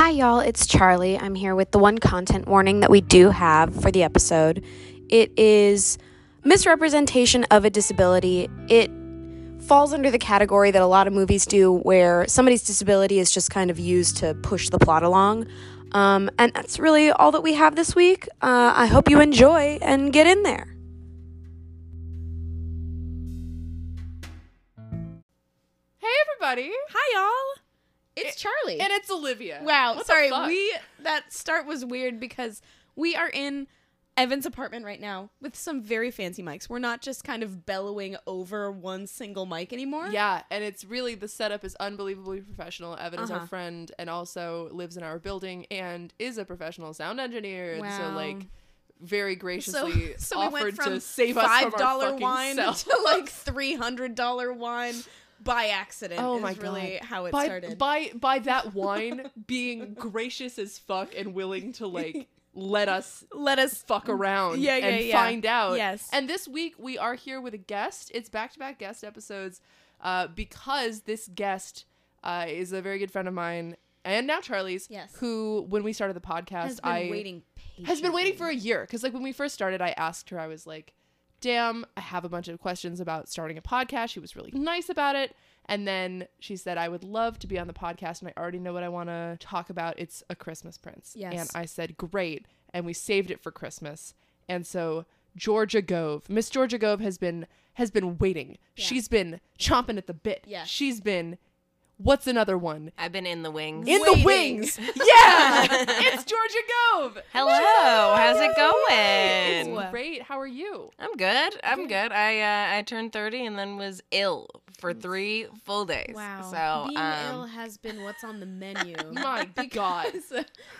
Hi y'all, it's Charlie. I'm here with the one content warning that we do have for the episode. It is misrepresentation of a disability. It falls under the category that a lot of movies do where somebody's disability is just kind of used to push the plot along. And that's really all that we have this week. I hope you enjoy and get in there. Everybody. Hi y'all, it's Charlie and it's Olivia. Wow, what sorry, we that start was weird because we are in Evan's apartment right now with some very fancy mics. We're not just kind of bellowing over one single mic anymore. Yeah, and it's really, the setup is unbelievably professional. Evan is our friend and also lives in our building and is a professional sound engineer. Wow. And so like very graciously so offered we went from to save us from $5 wine self. To like $300 wine. By accident is really how it started. By that wine being gracious as fuck and willing to like let us fuck around and find out. Yes. And this week we are here with a guest. It's back-to-back guest episodes because this guest is a very good friend of mine and now Charlie's, who when we started the podcast has been waiting for a year, because like when we first started I asked her, I was like, damn, I have a bunch of questions about starting a podcast. She was really nice about it. And then she said, I would love to be on the podcast and I already know what I want to talk about. It's A Christmas Prince. Yes. And I said, great. And we saved it for Christmas. And so Georgia Gove, Miss Georgia Gove has been waiting. Yeah. She's been chomping at the bit. Yeah. She's been, what's another one? I've been in the wings. The wings. Yeah. It's Georgia Gove. Hello. How's it going? It's great. How are you? I'm good. I turned 30 and then was ill for 3 full days. Wow. So being ill has been what's on the menu. My God.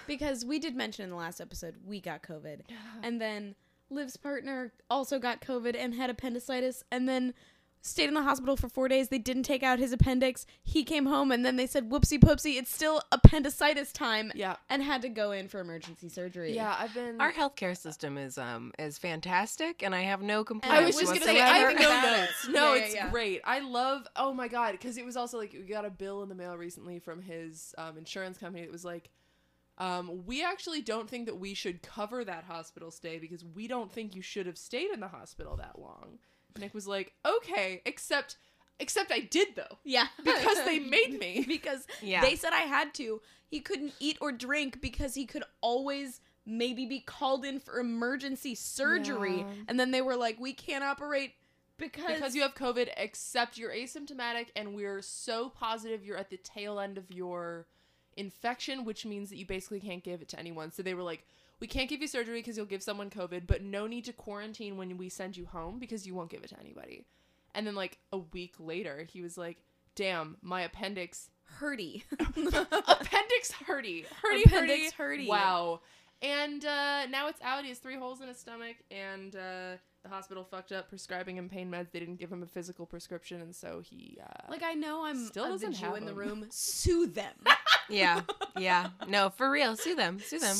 Because we did mention in the last episode, we got COVID. And then Liv's partner also got COVID and had appendicitis. And then stayed in the hospital for 4 days. They didn't take out his appendix. He came home and then they said, whoopsie poopsie, it's still appendicitis time. Yeah. And had to go in for emergency surgery. Yeah, our healthcare system is fantastic and I have no complaints. I was just going to say, I have no notes. No, it's great. I love, oh my God, because it was also like, we got a bill in the mail recently from his insurance company. It was like, we actually don't think that we should cover that hospital stay because we don't think you should have stayed in the hospital that long. Nick was like, okay, except I did though. Yeah. Because they made me. Because they said I had to. He couldn't eat or drink because he could always maybe be called in for emergency surgery. Yeah. And then they were like, we can't operate because you have COVID, except you're asymptomatic and we're so positive you're at the tail end of your infection, which means that you basically can't give it to anyone. So they were like, we can't give you surgery because you'll give someone COVID, but no need to quarantine when we send you home because you won't give it to anybody. And then like a week later, he was like, damn, my appendix hurty. Appendix hurty. Hurty. Wow. And now it's out. He has 3 holes in his stomach and the hospital fucked up prescribing him pain meds. They didn't give him a physical prescription. And so he I know I'm still the Jew in the room. Sue them. Yeah. No, for real. Sue them. Sue them.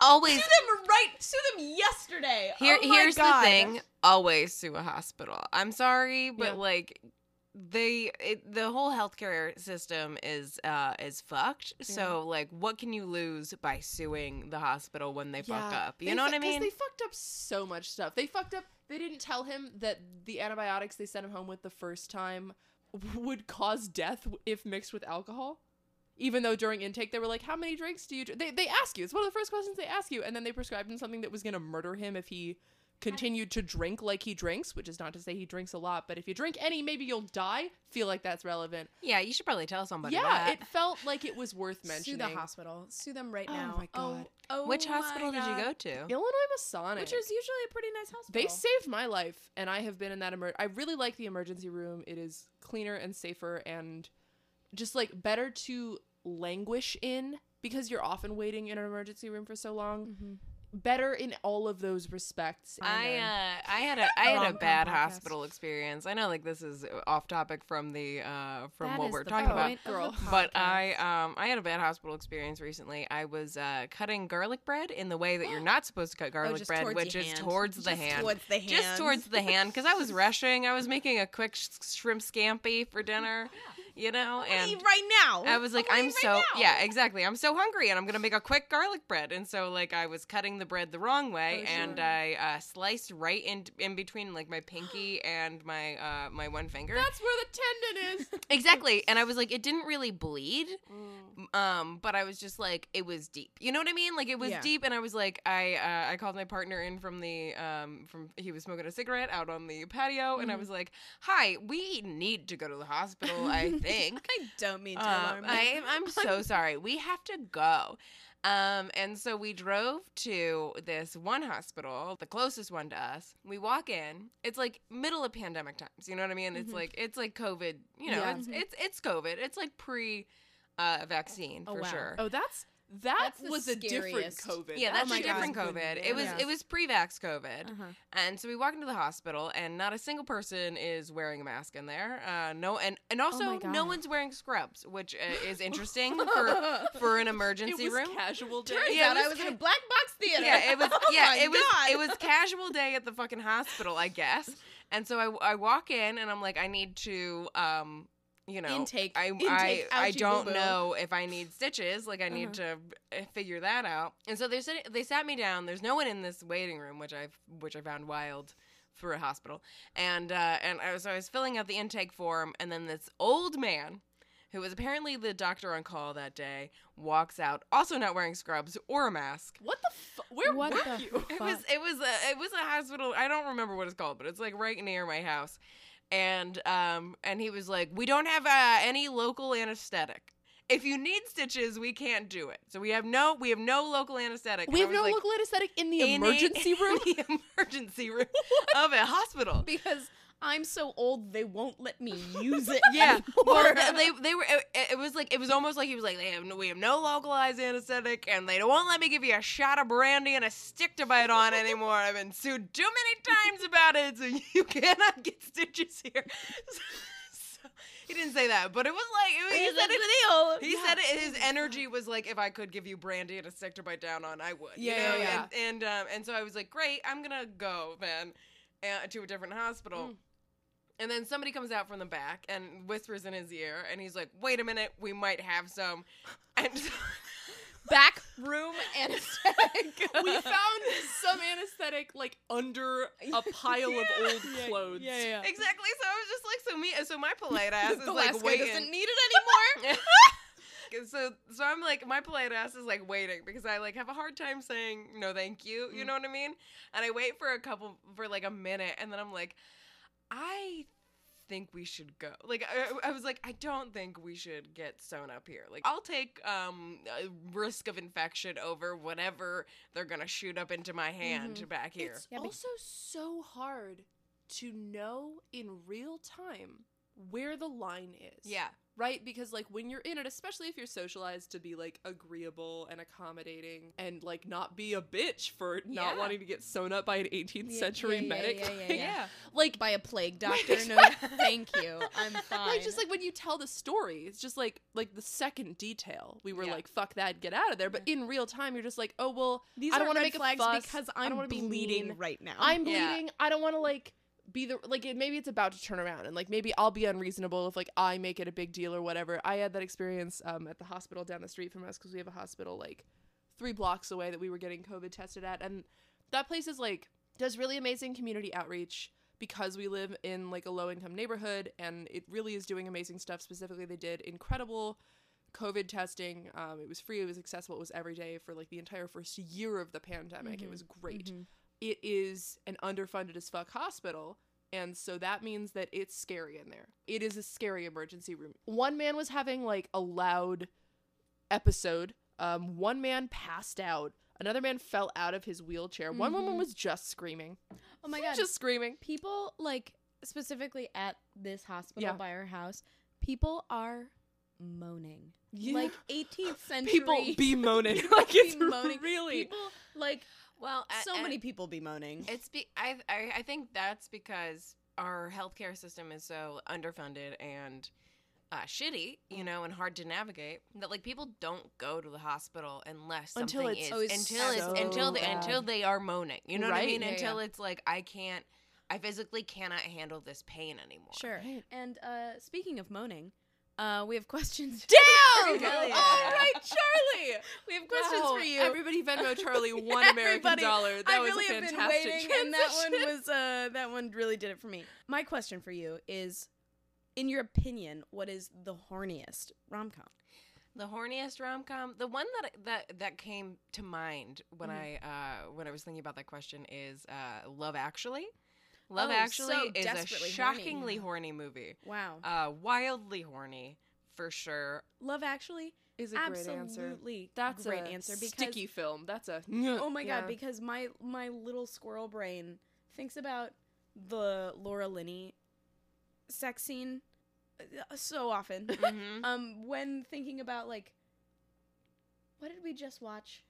Always. Sue them right. Sue them yesterday. Here's the thing. Always sue a hospital. I'm sorry, but like the whole healthcare system is fucked. Yeah. So like, what can you lose by suing the hospital when they fuck up? You know what I mean? Because they fucked up so much stuff. They fucked up. They didn't tell him that the antibiotics they sent him home with the first time would cause death if mixed with alcohol. Even though during intake they were like, how many drinks do you drink? They ask you. It's one of the first questions they ask you. And then they prescribed him something that was going to murder him if he continued to drink like he drinks, which is not to say he drinks a lot, but if you drink any, maybe you'll die. Feel like that's relevant. Yeah, you should probably tell somebody that. Yeah, it felt like it was worth mentioning. Sue the hospital. Sue them right now. Oh, my God. Oh, which hospital did you go to? Illinois Masonic. Which is usually a pretty nice hospital. They saved my life, and I have been in that I really like the emergency room. It is cleaner and safer and just like better to languish in because you're often waiting in an emergency room for so long. Mm-hmm. Better in all of those respects. I had a bad hospital experience. I know like this is off topic from the from what we're talking about, girl. But I had a bad hospital experience recently. I was cutting garlic bread in the way that you're not supposed to cut garlic bread, which is towards the hand. Just towards the hand because I was rushing. I was making a quick shrimp scampi for dinner. you know? And eat right now. I was like, yeah, exactly. I'm so hungry and I'm going to make a quick garlic bread. And so like I was cutting the bread the wrong way and I sliced right in between like my pinky and my my one finger. That's where the tendon is. Exactly. And I was like, it didn't really bleed. But I was just like, it was deep. You know what I mean? Like it was deep. And I was like, I called my partner in from the, he was smoking a cigarette out on the patio. And I was like, hi, we need to go to the hospital, I think. I don't mean to alarm you. I'm so sorry. We have to go. And so we drove to this one hospital, the closest one to us. We walk in. It's like middle of pandemic times. You know what I mean? Mm-hmm. It's like COVID. You know, it's COVID. It's like pre-vaccine for sure. Oh, That was a different COVID. Yeah, that's a different COVID. It was pre-vax COVID. Uh-huh. And so we walk into the hospital, and not a single person is wearing a mask in there. No, and also no one's wearing scrubs, which is interesting for an emergency room. Casual day. Turns out I was in a black box theater. Yeah, it was. Yeah, it was casual day at the fucking hospital, I guess. And so I walk in, and I'm like, I need to. You know, I don't know if I need stitches. Like I need to figure that out. And so they sat me down. There's no one in this waiting room, which I found wild for a hospital. And I was filling out the intake form, and then this old man, who was apparently the doctor on call that day, walks out, also not wearing scrubs or a mask. What the fuck? Where were you? It was a hospital. I don't remember what it's called, but it's like right near my house. And he was like, we don't have any local anesthetic. If you need stitches, we can't do it. So we have no local anesthetic. We have no local anesthetic in the emergency room of a hospital because I'm so old they won't let me use it. Yeah, well, they were. It was almost like he was like we have no localized anesthetic and they won't let me give you a shot of brandy and a stick to bite on anymore. I've been sued too many times about it, so you cannot get stitches here. He didn't say that, but it was like he said it. His energy was like, if I could give you brandy and a stick to bite down on, I would. Yeah. And so I was like, great, I'm gonna go then to a different hospital. And then somebody comes out from the back and whispers in his ear, and he's like, wait a minute, we might have some. And back room anesthetic. We found some anesthetic like under a pile of old clothes. Yeah. Exactly. So I was just like, so my polite ass is like, wait, doesn't need it anymore. So I'm like, my polite ass is like waiting because I like have a hard time saying no, thank you. You know what I mean? And I wait for like a minute, and then I'm like, I think we should go. Like I was like, I don't think we should get sewn up here. Like I'll take risk of infection over whatever they're gonna shoot up into my hand back here. It's also so hard to know in real time where the line is. Yeah. Right? Because like when you're in it, especially if you're socialized to be like agreeable and accommodating and like not be a bitch for not wanting to get sewn up by an 18th century medic. Yeah. Like by a plague doctor. No, thank you. I'm fine. Like just like when you tell the story, it's just like the second detail. We were like, fuck that, get out of there. But in real time, you're just like, oh, well, these I don't want to make a fuss because I'm bleeding right now. I'm bleeding. I don't want to like be the like it, maybe it's about to turn around and like maybe I'll be unreasonable if like I make it a big deal or whatever. I had that experience at the hospital down the street from us because we have a hospital like 3 blocks away that we were getting COVID tested at, and that place is like does really amazing community outreach because we live in like a low-income neighborhood, and it really is doing amazing stuff. Specifically, they did incredible COVID testing. It was free, it was accessible, it was every day for like the entire first year of the pandemic. It was great. It is an underfunded as fuck hospital, and so that means that it's scary in there. It is a scary emergency room. One man was having like a loud episode. One man passed out. Another man fell out of his wheelchair. One woman was just screaming. Oh my god, just screaming. People like specifically at this hospital by our house, people are moaning. Yeah. Like 18th century. People be moaning. Like it's moaning. Really people like. Well, so many people be moaning. It's I think that's because our healthcare system is so underfunded and shitty, you know, and hard to navigate. That like people don't go to the hospital unless something until they are moaning. You know what I mean? Yeah, until it's like I physically cannot handle this pain anymore. Sure. Right. And speaking of moaning, We have questions. Damn! All right, Charlie! We have questions for you. Everybody Venmo Charlie $1 American dollar. That was a fantastic transition. And that one really did it for me. My question for you is, in your opinion, what is the horniest rom-com? The horniest rom-com? The one that came to mind when I was thinking about that question is Love Actually. Love Actually is a shockingly horny movie. Wow. Wildly horny, for sure. Love Actually is a great answer. Absolutely. That's a great answer. Because sticky film. That's a... Oh, my God, because my little squirrel brain thinks about the Laura Linney sex scene so often. Mm-hmm. When thinking about, like, what did we just watch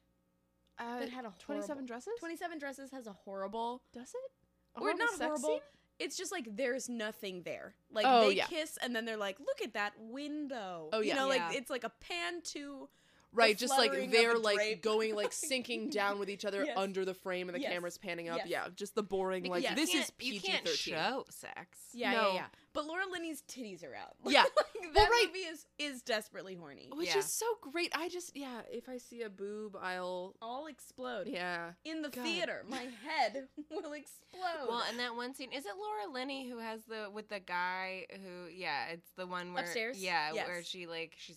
that had a horrible... 27 Dresses? 27 Dresses has a horrible... Does it? We're not horrible. Scene? It's just like there's nothing there. Like they kiss and then they're like, look at that window. Oh yeah, you know, like it's like a pan to right. Just like they're like going like sinking down with each other under the frame and the camera's panning up. Yes. Yeah, just the boring like this is PG-13. You can't show sex. Yeah, no. Yeah. But Laura Linney's titties are out. Yeah, like, that movie is desperately horny, which is so great. I just if I see a boob, I'll explode. Yeah, in the theater, my head will explode. Well, and that one scene, is it Laura Linney who has the with the guy who? Yeah, it's the one where upstairs. Yeah, yes. Where she's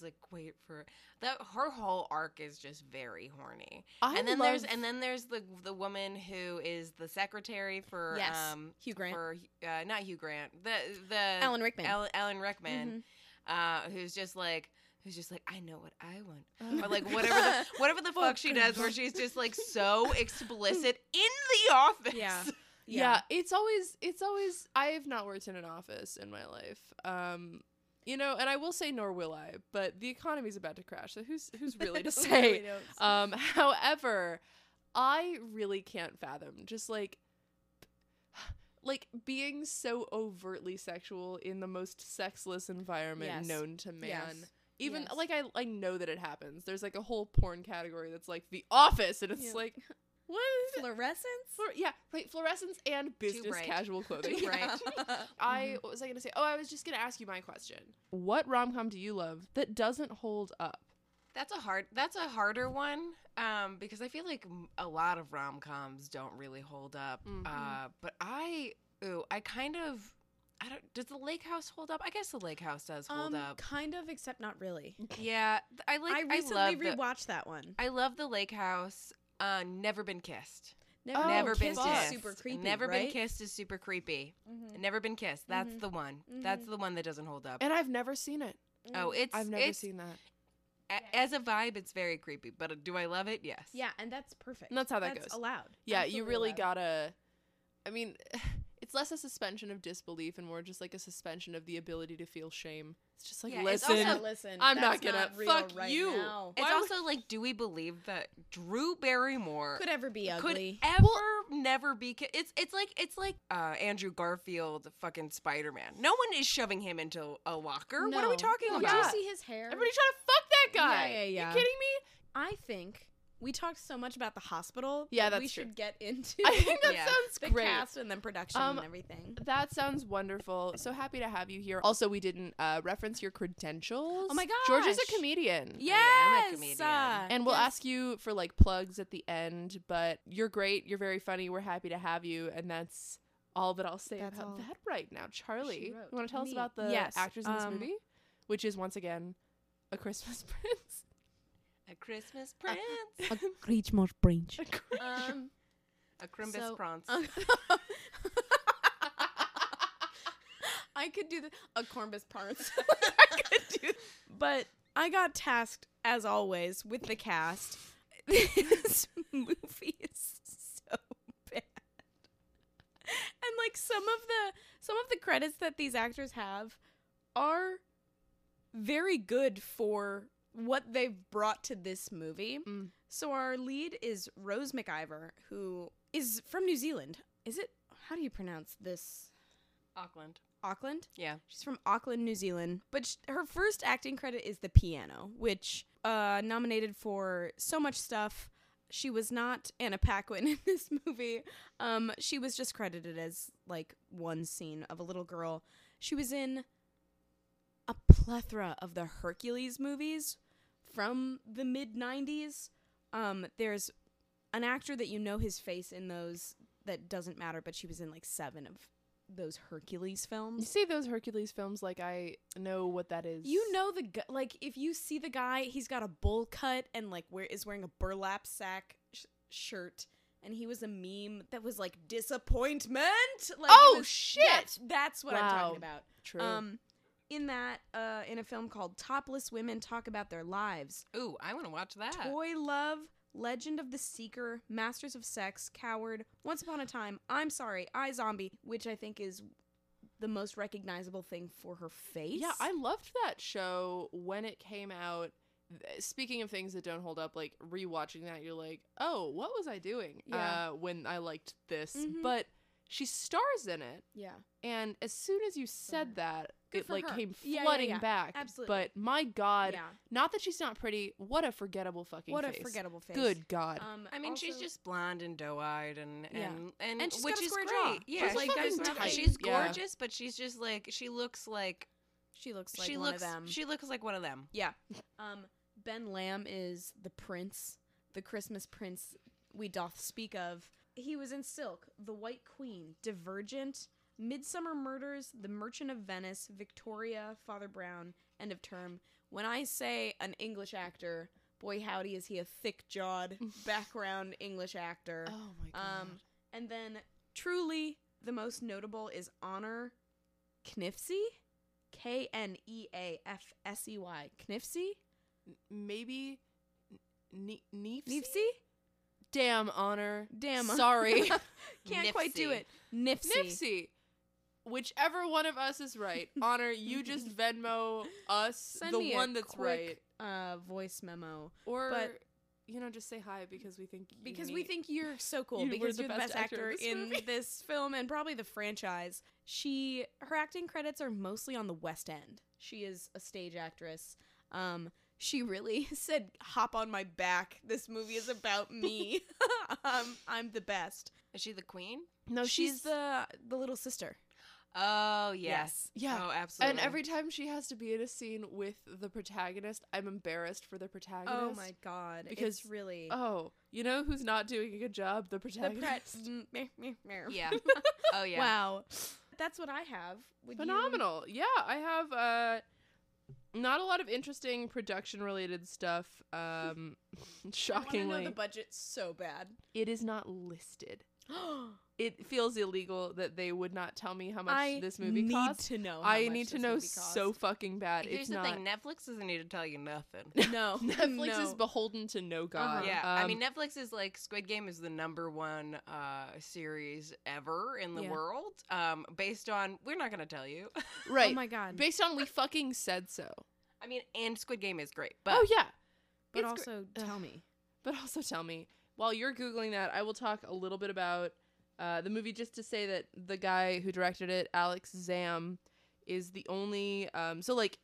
like wait for that. Her whole arc is just very horny. And then there's the woman who is the secretary for Hugh Grant not Hugh Grant the Alan Rickman, mm-hmm. who's just like I know what I want, or like whatever the fuck she does, where she's just like so explicit in the office. Yeah. It's always I have not worked in an office in my life, you know, and I will say nor will I, but the economy's about to crash, so who's really to say? Really however, I really can't fathom just like being so overtly sexual in the most sexless environment known to man. Yes. Even like I know that it happens. There's like a whole porn category that's like The Office, and it's like what is fluorescence? Fluorescence and business casual clothing. What was I gonna say? I was just gonna ask you my question. What rom-com do you love that doesn't hold up? That's a harder one, because I feel like a lot of rom-coms don't really hold up. Mm-hmm. But does The Lake House hold up? I guess The Lake House does hold up. Kind of, except not really. Yeah, I recently rewatched that one. I love The Lake House. Never Been Kissed. Never Been Kissed. Super creepy, Never Been Kissed is super creepy. Mm-hmm. Never Been Kissed. That's the one. Mm-hmm. That's the one that doesn't hold up. And I've never seen it. Oh, I've never seen that. As a vibe, it's very creepy, but do I love it? Yes. Yeah, and that's perfect. And that's how that goes. That's allowed. Yeah, absolutely, you really gotta... I mean, it's less a suspension of disbelief and more just like a suspension of the ability to feel shame. It's just like, listen, I'm not gonna... Fuck you. It's also like, do we believe that Drew Barrymore... Could ever be ugly. Could ever never be... It's like Andrew Garfield fucking Spider-Man. No one is shoving him into a locker. No. What are we talking about? Did you see his hair? Everybody's trying to fuck that guy. Yeah. You kidding me? I think we talked so much about the hospital. Yeah, that's true. We should get into... I think that sounds great. The cast and then production and everything. That sounds wonderful. So happy to have you here. Also, we didn't reference your credentials. Oh my gosh. George is a comedian. Yes. I am a comedian. And we'll ask you for like plugs at the end, but you're great. You're very funny. We're happy to have you. And that's all that I'll say about that right now. Charlie, you want to tell us about the actors in this movie? Which is, once again, A Christmas Prince. A Christmas Prince. A Christmas Prince. A Crimbus Prince. I could do a Crimbus Prince. I could do. But I got tasked, as always, with the cast. This movie is so bad. And like some of the credits that these actors have are very good for what they've brought to this movie. Mm. So our lead is Rose McIver, who is from New Zealand. Is it? How do you pronounce this? Auckland. Auckland? Yeah. She's from Auckland, New Zealand. But her first acting credit is The Piano, which nominated for so much stuff. She was not Anna Paquin in this movie. She was just credited as like one scene of a little girl. She was in a plethora of the Hercules movies from the mid-90s. There's an actor that you know his face in those that doesn't matter, but she was in like 7 of those Hercules films. You see those Hercules films like I know what that is. You know the guy, like if you see the guy, he's got a bowl cut and like is wearing a burlap sack shirt. And he was a meme that was like disappointment. Like, oh shit! That's what I'm talking about. True. In that, in a film called Topless Women Talk About Their Lives. Ooh, I want to watch that. Toy Love, Legend of the Seeker, Masters of Sex, Coward, Once Upon a Time, I'm Sorry, iZombie, which I think is the most recognizable thing for her face. Yeah, I loved that show when it came out. Speaking of things that don't hold up, like rewatching that, you're like, oh, what was I doing when I liked this? Mm-hmm. But she stars in it. Yeah. And as soon as you said that, it like came flooding back. Absolutely. But my God, not that she's not pretty. What a forgettable fucking face. What a forgettable face. Good God. I mean, also, she's just blonde and doe-eyed and she's which is great. Jaw. Yeah. She's like, she's gorgeous, but she's just like she looks like one of them. She looks like one of them. Yeah. Ben Lamb is the prince, the Christmas prince we doth speak of. He was in Silk, The White Queen, Divergent, Midsummer Murders, The Merchant of Venice, Victoria, Father Brown, End of Term. When I say an English actor, boy howdy is he a thick-jawed background English actor. Oh my God. And then truly the most notable is Honor Knifsey, K-N-E-A-F-S-E-Y, Knifsey? Maybe Knifsey? Damn, Honor. Damn. Sorry. Can't Knifsey. Quite do it. Knifsey. Whichever one of us is right. Honor, you just Venmo us. Send the me one a that's quick, right. Voice memo. Or, you know, just say hi because we think you we think you're so cool. Because you're the best actor in this film and probably the franchise. Her acting credits are mostly on the West End. She is a stage actress. She really said, hop on my back. This movie is about me. I'm the best. Is she the queen? No, she's the little sister. Oh, yes. Yeah. Oh, absolutely. And every time she has to be in a scene with the protagonist, I'm embarrassed for the protagonist. Oh, my God. Because it's really... Oh, you know who's not doing a good job? The protagonist. Yeah. Oh, yeah. Wow. That's what I have. Phenomenal. Yeah, I have... Not a lot of interesting production-related stuff, shockingly. I want to know the budget so bad. It is not listed. It feels illegal that they would not tell me how much this movie cost. I need to know how much this movie cost. So fucking bad. Here's the thing. Netflix doesn't need to tell you nothing. No. Netflix is beholden to no God. Yeah. I mean, Netflix is like, Squid Game is the #1 series ever in the world. Based on, we're not going to tell you. Right. Oh my God. Based on we fucking said so. I mean, and Squid Game is great. But, oh, yeah. But also tell me. But also tell me. While you're Googling that, I will talk a little bit about the movie, just to say that the guy who directed it, Alex Zam, is the only... so, like,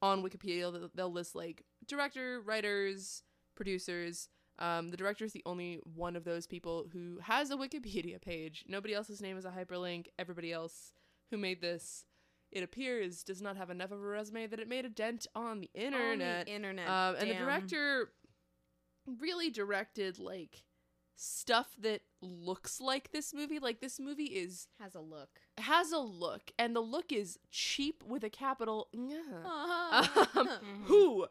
on Wikipedia, they'll list, like, director, writers, producers. The director is the only one of those people who has a Wikipedia page. Nobody else's name is a hyperlink. Everybody else who made this, it appears, does not have enough of a resume that it made a dent on the internet. On the internet, and the director... really directed like stuff that looks like this movie. Like this movie is has a look, and the look is cheap with a capital. Who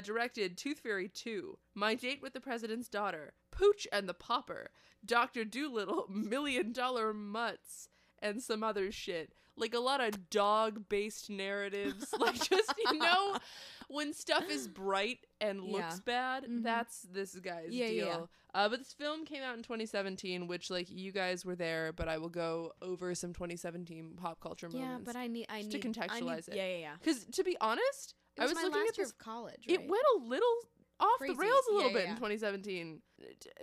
directed Tooth Fairy 2, My Date with the President's Daughter, Pooch and the Popper, Dr. Dolittle, $1 Million Mutts, and some other shit. Like a lot of dog-based narratives. Like, just, you know, when stuff is bright and looks bad, that's this guy's deal. Yeah. But this film came out in 2017, which, like, you guys were there, but I will go over some 2017 pop culture moments. Yeah, but I need to contextualize it. Yeah. Because, to be honest, I was looking at this college. Right? It went a little off the rails a little bit in 2017.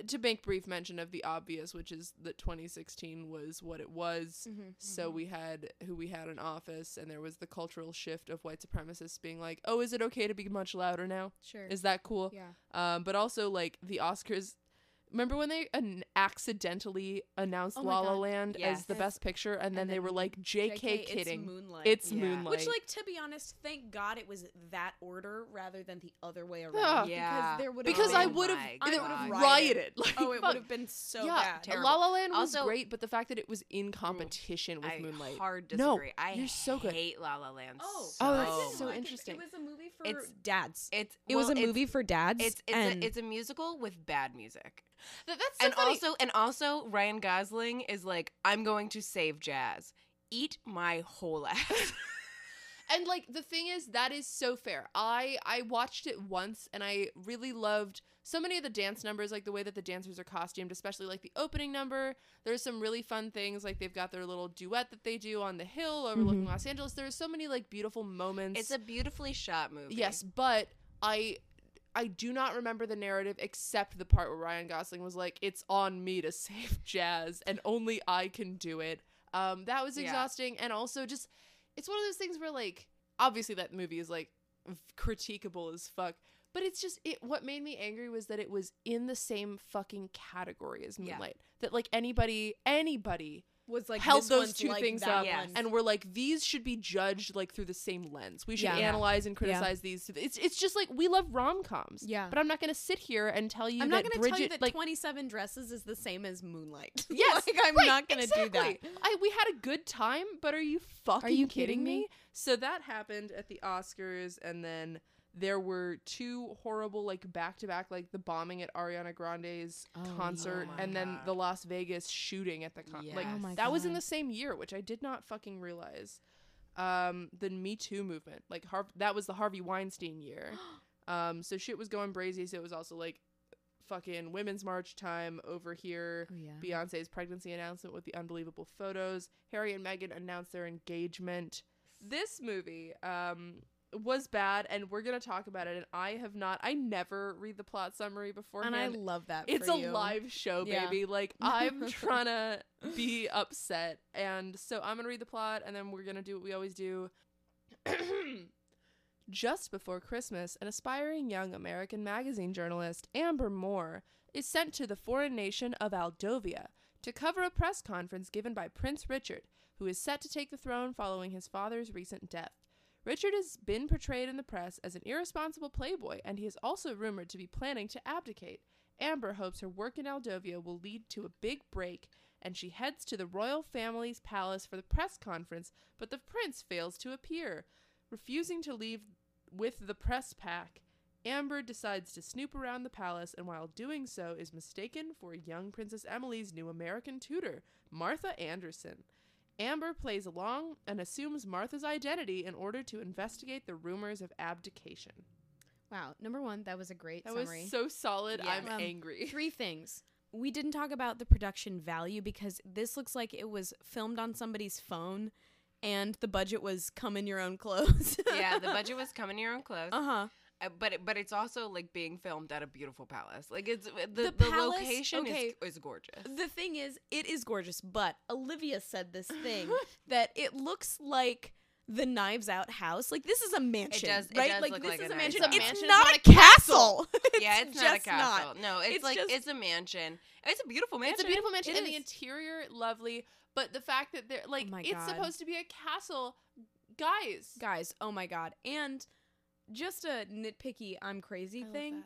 To make brief mention of the obvious, which is that 2016 was what it was. So we had an office, and there was the cultural shift of white supremacists being like, oh, is it okay to be much louder now? Sure. Is that cool? Yeah. But also, like, the Oscars Remember when they accidentally announced La La Land as the best picture, and then they were like, JK kidding. It's Moonlight. It's Moonlight. Which, like, to be honest, thank God it was that order rather than the other way around. Yeah. Because I would have rioted. Like, oh, it would have been so bad. La La Land was great, but the fact that it was in competition with Moonlight. I hard disagree. I hate La La Land. Oh, it's so interesting. It was a movie for dads. It was a movie for dads. It's a musical with bad music. That's so funny. Also, Ryan Gosling is like, I'm going to save jazz. Eat my whole ass. And like, the thing is, that is so fair. I watched it once and I really loved so many of the dance numbers, like the way that the dancers are costumed, especially like the opening number. There's some really fun things, like they've got their little duet that they do on the hill overlooking Los Angeles. There are so many like beautiful moments. It's a beautifully shot movie. Yes, but I do not remember the narrative except the part where Ryan Gosling was like, it's on me to save jazz and only I can do it. That was exhausting. And also just, it's one of those things where like, obviously that movie is like critiquable as fuck, but it's just, what made me angry was that it was in the same fucking category as Moonlight. That like anybody was like held those two like things up and were like, these should be judged like through the same lens. We should analyze and criticize these. It's just like, we love rom-coms. Yeah. But I'm not going to sit here and tell you that like, 27 Dresses is the same as Moonlight. Yes. Like, I'm not going to do that. We had a good time, but are you fucking kidding me? So that happened at the Oscars, and then there were two horrible, like, back-to-back, like, the bombing at Ariana Grande's concert and then the Las Vegas shooting at the concert. Yes. Like, that was in the same year, which I did not fucking realize. The Me Too movement. Like, that was the Harvey Weinstein year. So shit was going brazy, so it was also, like, fucking Women's March time over here. Oh, yeah. Beyonce's pregnancy announcement with the unbelievable photos. Harry and Meghan announced their engagement. This movie, was bad, and we're gonna talk about it, and I never read the plot summary beforehand, and I love that it's a live show, baby. Like, I'm trying to be upset, and so I'm gonna read the plot, and then we're gonna do what we always do. Just before Christmas, an aspiring young American magazine journalist, Amber Moore, is sent to the foreign nation of Aldovia to cover a press conference given by Prince Richard, who is set to take the throne following his father's recent death. Richard has been portrayed in the press as an irresponsible playboy, and he is also rumored to be planning to abdicate. Amber hopes her work in Aldovia will lead to a big break, and she heads to the royal family's palace for the press conference, but the prince fails to appear. Refusing to leave with the press pack, Amber decides to snoop around the palace, and while doing so is mistaken for young Princess Emily's new American tutor, Martha Anderson. Amber plays along and assumes Martha's identity in order to investigate the rumors of abdication. Wow. Number one, that was a great summary. That was so solid. Yeah. I'm angry. Three things. We didn't talk about the production value because this looks like it was filmed on somebody's phone and the budget was come in your own clothes. Yeah, the budget was come in your own clothes. Uh-huh. But it's also like being filmed at a beautiful palace. Like it's the palace, location is gorgeous. The thing is, it is gorgeous. But Olivia said this thing that it looks like the Knives Out house. Like this is a mansion, right? It does look like this is a mansion. It's not a castle. Yeah, it's not a castle. No, it's a mansion. It's a beautiful mansion. It's a beautiful mansion, and the interior lovely. But the fact that they're like it's supposed to be a castle, guys. Oh my god, and. Just a nitpicky I'm crazy thing.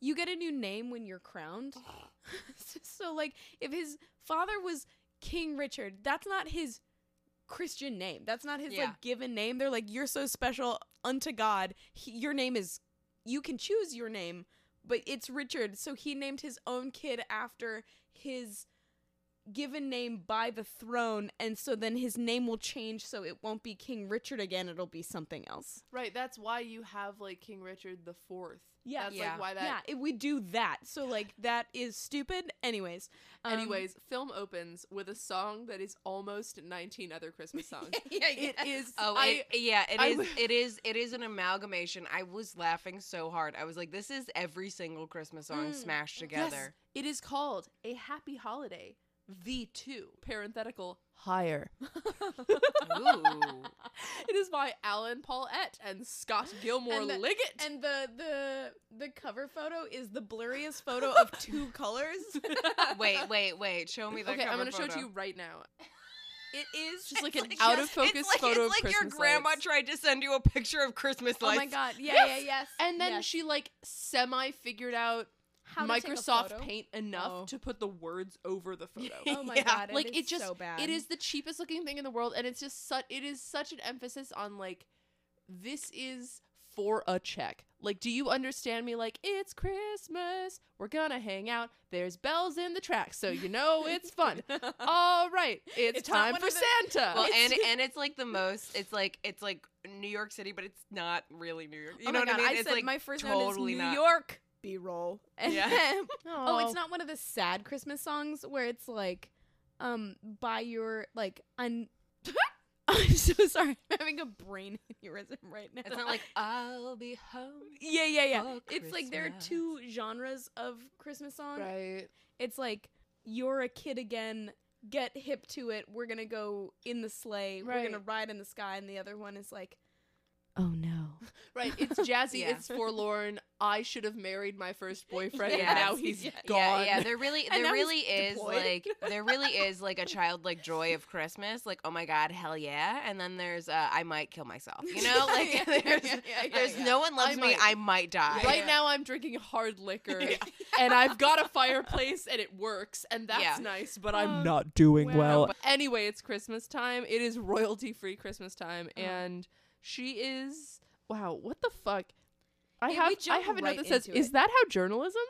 You get a new name when you're crowned. So like if his father was King Richard, that's not his Christian name. That's not his like given name. They're like, you're so special unto God. Your name is, you can choose your name, but it's Richard. So he named his own kid after his given name by the throne, and so then his name will change, so it won't be King Richard again, it'll be something else, right? That's why you have like King Richard the Fourth. We do that, so like that is stupid. Anyways, film opens with a song that is almost 19 other Christmas songs. It is an amalgamation. I was laughing so hard. I was like, this is every single Christmas song smashed together. Yes, it is called A Happy Holiday the two, parenthetical, higher. Ooh. It is by Alan Paulette and Scott Gilmore Liggett. And the cover photo is the blurriest photo of two colors. Wait. Show me the cover photo. Okay, I'm going to show it to you right now. It is just like an out-of-focus photo of Christmas lights. It's like your grandma tried to send you a picture of Christmas lights. Oh my god, yes. And then she like semi-figured out how Microsoft Paint enough to put the words over the photo. Oh my god, like it's just so bad. It is the cheapest looking thing in the world, and it's just such an emphasis on like, this is for a check. Like, do you understand me? Like, it's Christmas. We're gonna hang out. There's bells in the tracks, so you know it's fun. All right, it's time for Santa. Well, and it's like the most. It's like New York City, but it's not really New York. You know what I mean? I said my first note is New York B-roll. Yeah. Oh, it's not one of the sad Christmas songs where it's like, by your like I'm so sorry. I'm having a brain aneurysm right now. It's not like, I'll be home. Yeah. It's like there are two genres of Christmas songs. Right. It's like, you're a kid again. Get hip to it. We're going to go in the sleigh. Right. We're going to ride in the sky. And the other one is like, oh, no. Right. It's jazzy. Yeah. It's forlorn. I should have married my first boyfriend, and now he's gone. Yeah. There really is a childlike joy of Christmas. Like, oh my god, hell yeah. And then there's I might kill myself. You know, like there's no one loves me. I might die. Right now, I'm drinking hard liquor, and I've got a fireplace, and it works, and that's nice. But I'm not doing well. But anyway, it's Christmas time. It is royalty-free Christmas time, and she is what the fuck? I have a note that says, "Is that how journalism?"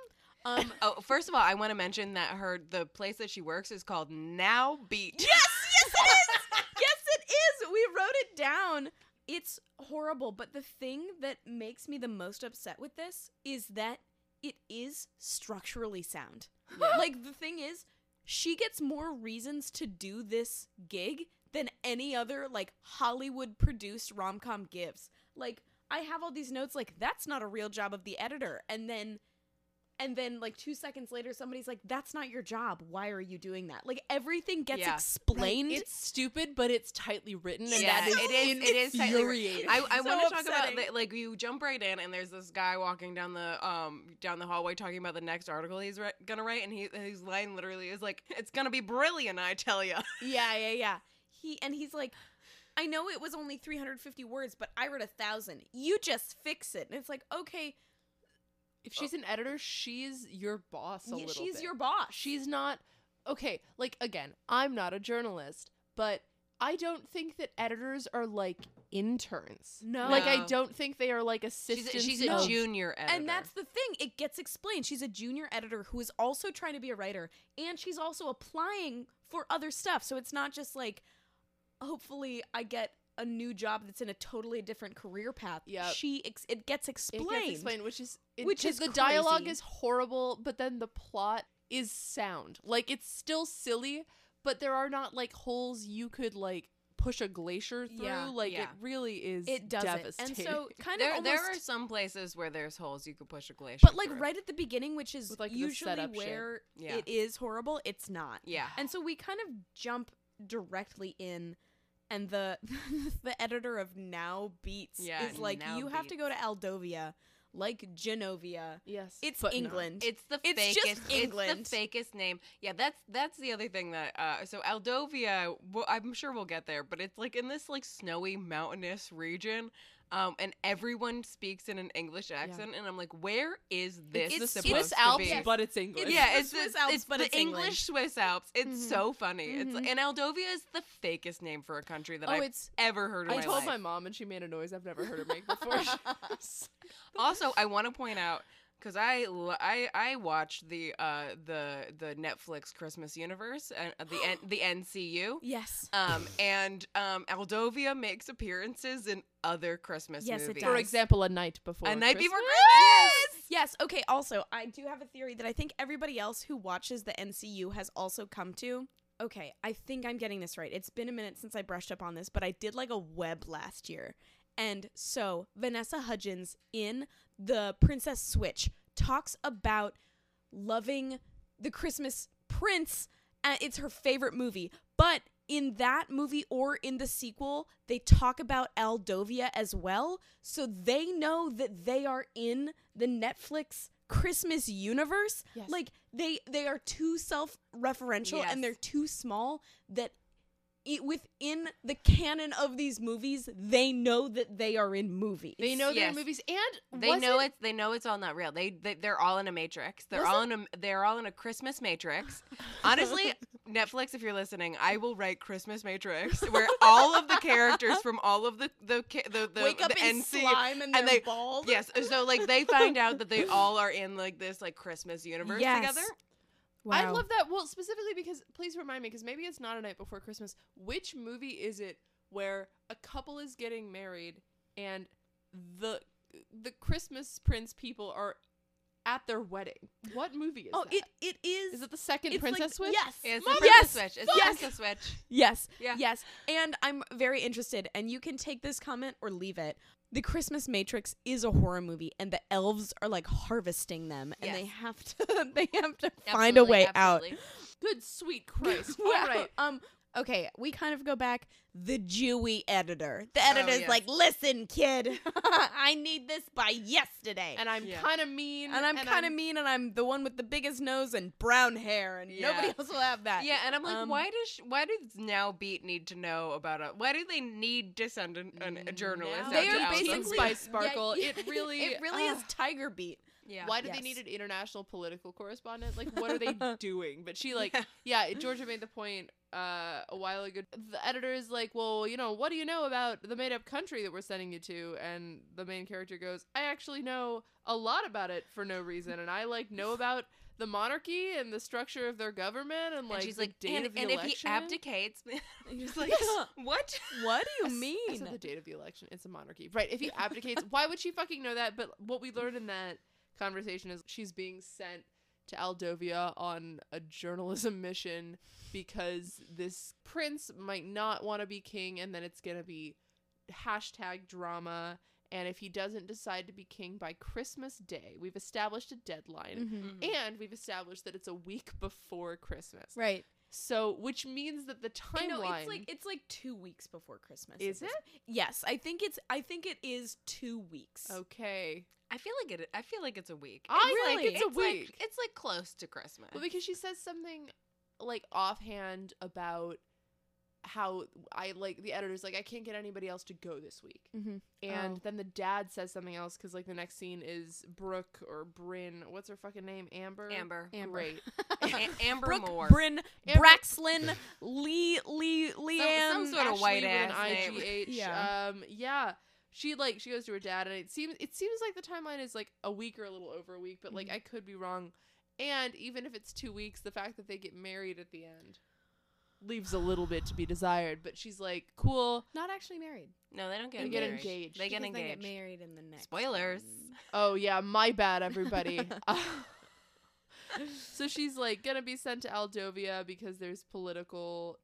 First of all, I want to mention that the place that she works is called Now Beat. Yes, it is. Yes, it is. We wrote it down. It's horrible, but the thing that makes me the most upset with this is that it is structurally sound. Yeah. Like, the thing is, she gets more reasons to do this gig than any other like Hollywood produced rom-com gives. Like, I have all these notes like, that's not a real job of the editor. And then like 2 seconds later, somebody's like, that's not your job. Why are you doing that? Like, everything gets explained. Right. It's stupid, but it's tightly written. And it is tightly written. I want to talk about it. Like, you jump right in and there's this guy walking down the hallway talking about the next article he's going to write. And his line literally is like, it's going to be brilliant, I tell you. Yeah. He's like, I know it was only 350 words, but I wrote 1,000. You just fix it. And it's like, okay. If she's an editor, she's your boss a little bit. She's your boss. She's not. Okay, like, again, I'm not a journalist, but I don't think that editors are like interns. No. Like, I don't think they are like assistants. She's a junior editor. And that's the thing. It gets explained. She's a junior editor who is also trying to be a writer, and she's also applying for other stuff. So it's not just like, hopefully I get a new job that's in a totally different career path. Yeah, it gets explained. It gets explained, which is the crazy. Dialogue is horrible, but then the plot is sound. Like, it's still silly, but there are not like holes you could like push a glacier through. It really is. It doesn't. Devastating. And so kind of there are some places where there's holes you could push a glacier. But like through. Right at the beginning, which is like usually where it is horrible, it's not. Yeah, and so we kind of jump directly in. And the editor of Now Beats is like, you have to go to Aldovia, like Genovia. Yes, it's England. No. It's the fakest name. Yeah, that's the other thing that. So Aldovia, I'm sure we'll get there, but it's like in this like snowy mountainous region. And everyone speaks in an English accent, and I'm like, where is this? It's Swiss Alps, but it's English. It's Swiss Alps, but it's English Swiss Alps. It's so funny. It's and Aldovia is the fakest name for a country that I've ever heard of. I told my mom, and she made a noise I've never heard her make before. Also, I want to point out, because I watched the Netflix Christmas Universe and the NCU. Yes. And Aldovia makes appearances in other Christmas movies. For example, A Night Before Christmas. Yes. Okay. Also, I do have a theory that I think everybody else who watches the NCU has also come to. Okay, I think I'm getting this right. It's been a minute since I brushed up on this, but I did like a web last year. And so Vanessa Hudgens in The Princess Switch talks about loving the Christmas Prince It's her favorite movie. But in that movie or in the sequel, they talk about Aldovia as well. So they know that they are in the Netflix Christmas universe. Yes. Like, they are too self-referential, yes, and they're too small that within the canon of these movies, they know that they are in movies. They know, yes, they're in movies, and they know it's all not real. They're all in a matrix. They're all in a Christmas matrix. Honestly, Netflix, if you're listening, I will write Christmas Matrix, where all of the characters from all of the wake up in slime and they're bald. Yes, so like they find out that they all are in like this like Christmas universe, yes, together. Wow. I love that. Well, specifically because, please remind me, because maybe it's not A Night Before Christmas. Which movie is it where a couple is getting married and the Christmas Prince people are at their wedding? What movie is that? It is. Is it the second Princess Switch? Yes. It's the Princess Switch. It's the Princess Switch. Yes. Yeah. Yes. And I'm very interested, and you can take this comment or leave it. The Christmas Matrix is a horror movie, and the elves are like harvesting them, yes, and they have to find a way out. Good sweet Christ! Wow. All right. Okay, we kind of go back. The Jewy editor. The editor's like, "Listen, kid, I need this by yesterday." And I'm kind of mean. And I'm the one with the biggest nose and brown hair, and nobody else will have that. Yeah, and I'm like, why does Now Beat need to know about it? Why do they need to send a journalist? They are basically by Sparkle. Yeah, it really is Tiger Beat. Yeah. Why did they need an international political correspondent? Like, what are they doing? But she Georgia made the point a while ago. The editor is like, well, you know, what do you know about the made-up country that we're sending you to? And the main character goes, I actually know a lot about it for no reason. And I, like, know about the monarchy and the structure of their government and like she's the like date of the election. And if he abdicates, just like what? What do you mean? I said the date of the election. It's a monarchy, right? If he abdicates, why would she fucking know that? But what we learned in that conversation is she's being sent to Aldovia on a journalism mission because this prince might not want to be king, and then it's gonna be hashtag drama. And if he doesn't decide to be king by Christmas Day, we've established a deadline, mm-hmm, and we've established that it's a week before Christmas, right? So, which means that the timeline, it's like 2 weeks before Christmas. Is it? Yes, I think it is 2 weeks. Okay. I feel like it's a week. It's a week. It's like close to Christmas. Well, because she says something like offhand about how the editor's like, I can't get anybody else to go this week. Mm-hmm. And then the dad says something else because like the next scene is Brooke or Bryn. What's her fucking name? Amber. Great. Amber Brooke, Moore. Bryn. Amber. Braxlin. Leanne. Some sort of white ass name. IGH. Yeah. Yeah. She goes to her dad, and it seems like the timeline is like a week or a little over a week, but like, mm-hmm, I could be wrong. And even if it's 2 weeks, the fact that they get married at the end leaves a little bit to be desired. But she's like, cool. Not actually married. No, they don't get engaged. They get engaged. They get married in the next. Spoilers. Oh yeah, my bad, everybody. So she's like gonna be sent to Aldovia because there's political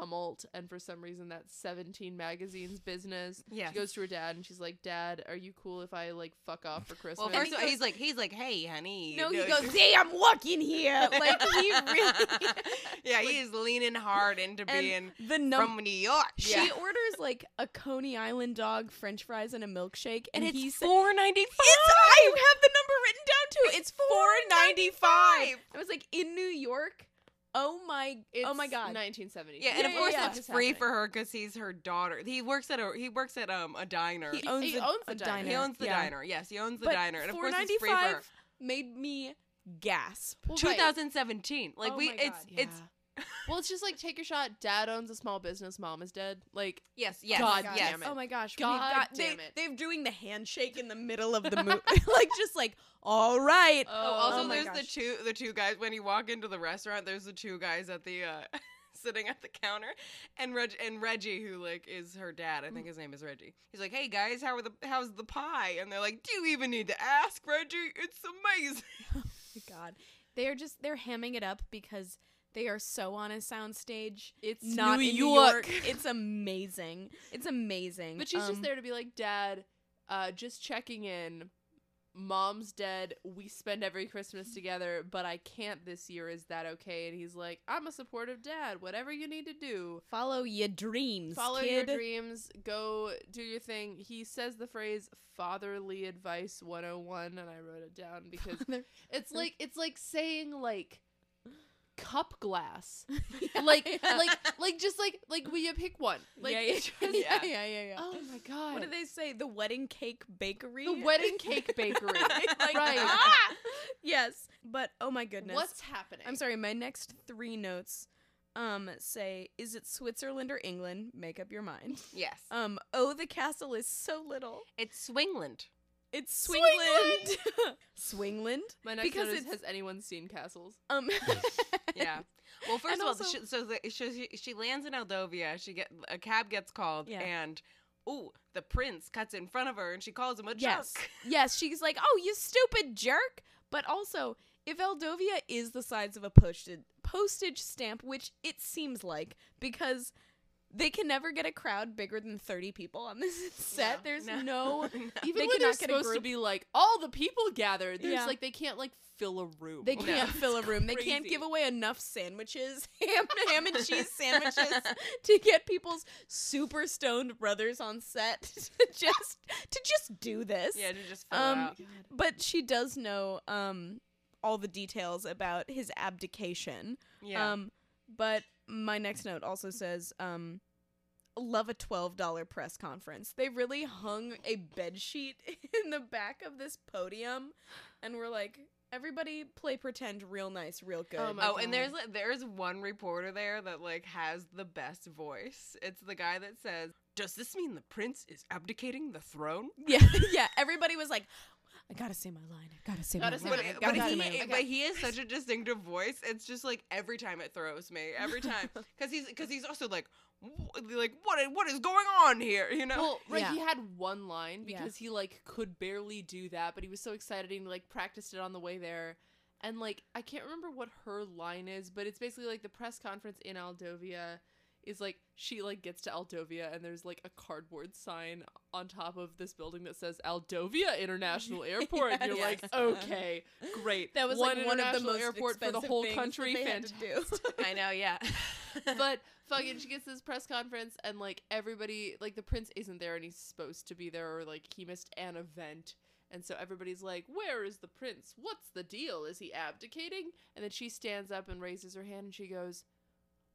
tumult, and for some reason that's 17 Magazine's business. Yeah, she goes to her dad and she's like, Dad, are you cool if I like fuck off for Christmas? Well, first he's like, hey honey, he goes, see, I'm working here, like he really he's leaning hard into being from New York. She orders like a Coney Island dog, french fries, and a milkshake, and it's $4.95. I have the number written down too. It's $4.95. I was like, in New York. Oh my God! 1970. Yeah, and of course it's free for her because he's her daughter. He works at a diner. He owns the diner. He owns the diner. Yes, he owns the diner. And of course it's free for her. Made me gasp. Well, 2017. Right. Like well, it's just like, take your shot. Dad owns a small business. Mom is dead. Like yes. God damn it. Oh my gosh. God damn it. They're doing the handshake in the middle of the movie. like just like. All right. There's the two guys when you walk into the restaurant. There's the two guys at the sitting at the counter, and Reggie, who like is her dad. I think his name is Reggie. He's like, "Hey guys, how's the pie?" And they're like, "Do you even need to ask, Reggie? It's amazing." Oh my God, they're hamming it up because they are so on a soundstage. It's not New York. It's amazing. But she's just there to be like, "Dad, just checking in. mom's dead, we spend every Christmas together, but I can't this year, is that okay? And he's like, I'm a supportive dad, whatever you need to do. Follow your dreams, Follow your dreams, go do your thing. He says the phrase fatherly advice 101, and I wrote it down because it's like saying, like, cup glass. Like will you pick one? Like, yeah. Oh my god. What do they say? The wedding cake bakery? The wedding cake bakery. Like, right. Ah! Yes. But oh my goodness. What's happening? I'm sorry, my next three notes say, is it Switzerland or England? Make up your mind. Yes. Oh, the castle is so little. It's Swingland. It's Swingland. Swingland? My next note is, has anyone seen castles? Yeah. Well, first of all, she lands in Aldovia. A cab gets called, yeah. And ooh, the prince cuts in front of her, and she calls him a jerk. Yes, she's like, "Oh, you stupid jerk!" But also, if Aldovia is the size of a postage stamp, which it seems like, because they can never get a crowd bigger than 30 people on this set. Even when they're supposed to be like, all the people gathered, there's like, they can't like fill a room. They can't fill a room. They can't give away enough sandwiches, ham and cheese sandwiches, to get people's super stoned brothers on set to just do this. Yeah, to just fill it out. But she does know all the details about his abdication. Yeah. But my next note also says, love a $12 press conference. They really hung a bed sheet in the back of this podium, and we're like, everybody play pretend real nice, real good. Oh, and there's one reporter there that like has the best voice. It's the guy that says, "Does this mean the prince is abdicating the throne?" Yeah, yeah. Everybody was like, I gotta say my line. I gotta say my line. But he has such a distinctive voice. It's just like every time it throws me. Every time, because he's also like what is going on here? You know. Well, right. Yeah. He had one line because he like could barely do that, but he was so excited and like practiced it on the way there. And like I can't remember what her line is, but it's basically like the press conference in Aldovia is like, she like gets to Aldovia and there's like a cardboard sign on top of this building that says Aldovia International Airport. Yeah, and you're like, okay, great. That was like one of the most airport for the whole country. Fantastic. I know, yeah. But fucking, she gets this press conference and like everybody, like the prince isn't there and he's supposed to be there, or like he missed an event. And so everybody's like, where is the prince? What's the deal? Is he abdicating? And then she stands up and raises her hand and she goes,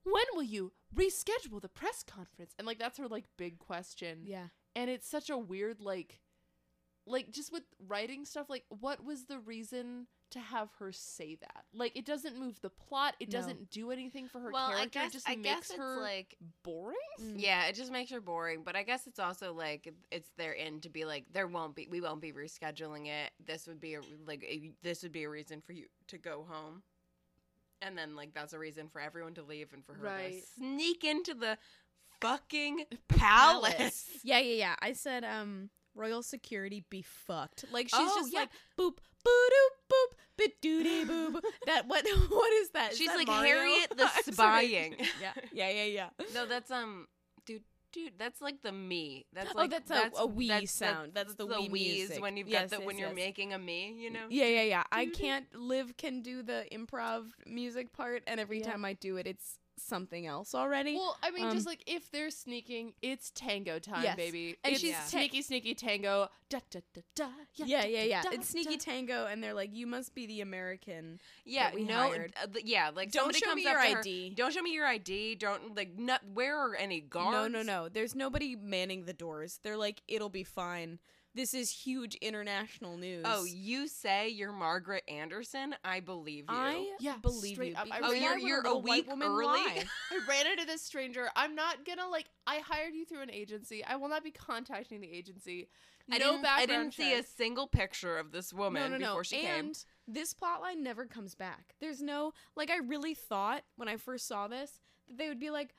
when will you reschedule the press conference? And like that's her like big question. Yeah. And it's such a weird like just with writing stuff, like what was the reason to have her say that? Like it doesn't move the plot. It doesn't do anything for her character. I guess it just makes her like boring. Yeah, it just makes her boring. But I guess it's also like it's their end to be like, we won't be rescheduling it. This would be a reason for you to go home. And then, like, that's a reason for everyone to leave and for her to sneak into the fucking palace. Yeah. I said, royal security be fucked. Like, she's like, boop, boo-doop, boop, bit-doody-boob. What is that? She's like Harriet the Spying. Yeah. No, that's, dude, that's like the me. That's like that's a wee sound. That's the wheeze music. When you've got you're making a me, you know. Yeah. I can't. Liv can do the improv music part, and every time I do it, it's something else already. Well, I mean, just like if they're sneaking, it's tango time, baby. And she's sneaky tango. Da, da, da, da, yeah. Da, it's sneaky tango, and they're like, "You must be the American." Yeah, that we hired. Like don't show me your ID. Don't show me your ID. Don't like not wear any guards. No. There's nobody manning the doors. They're like, it'll be fine. This is huge international news. Oh, you say you're Margaret Anderson? I believe you. I believe you. You're a week early? I ran into this stranger. I'm not gonna, like, I hired you through an agency. I will not be contacting the agency. I didn't see a single picture of this woman before she came. And this plotline never comes back. There's no, like, I really thought when I first saw this that they would be like,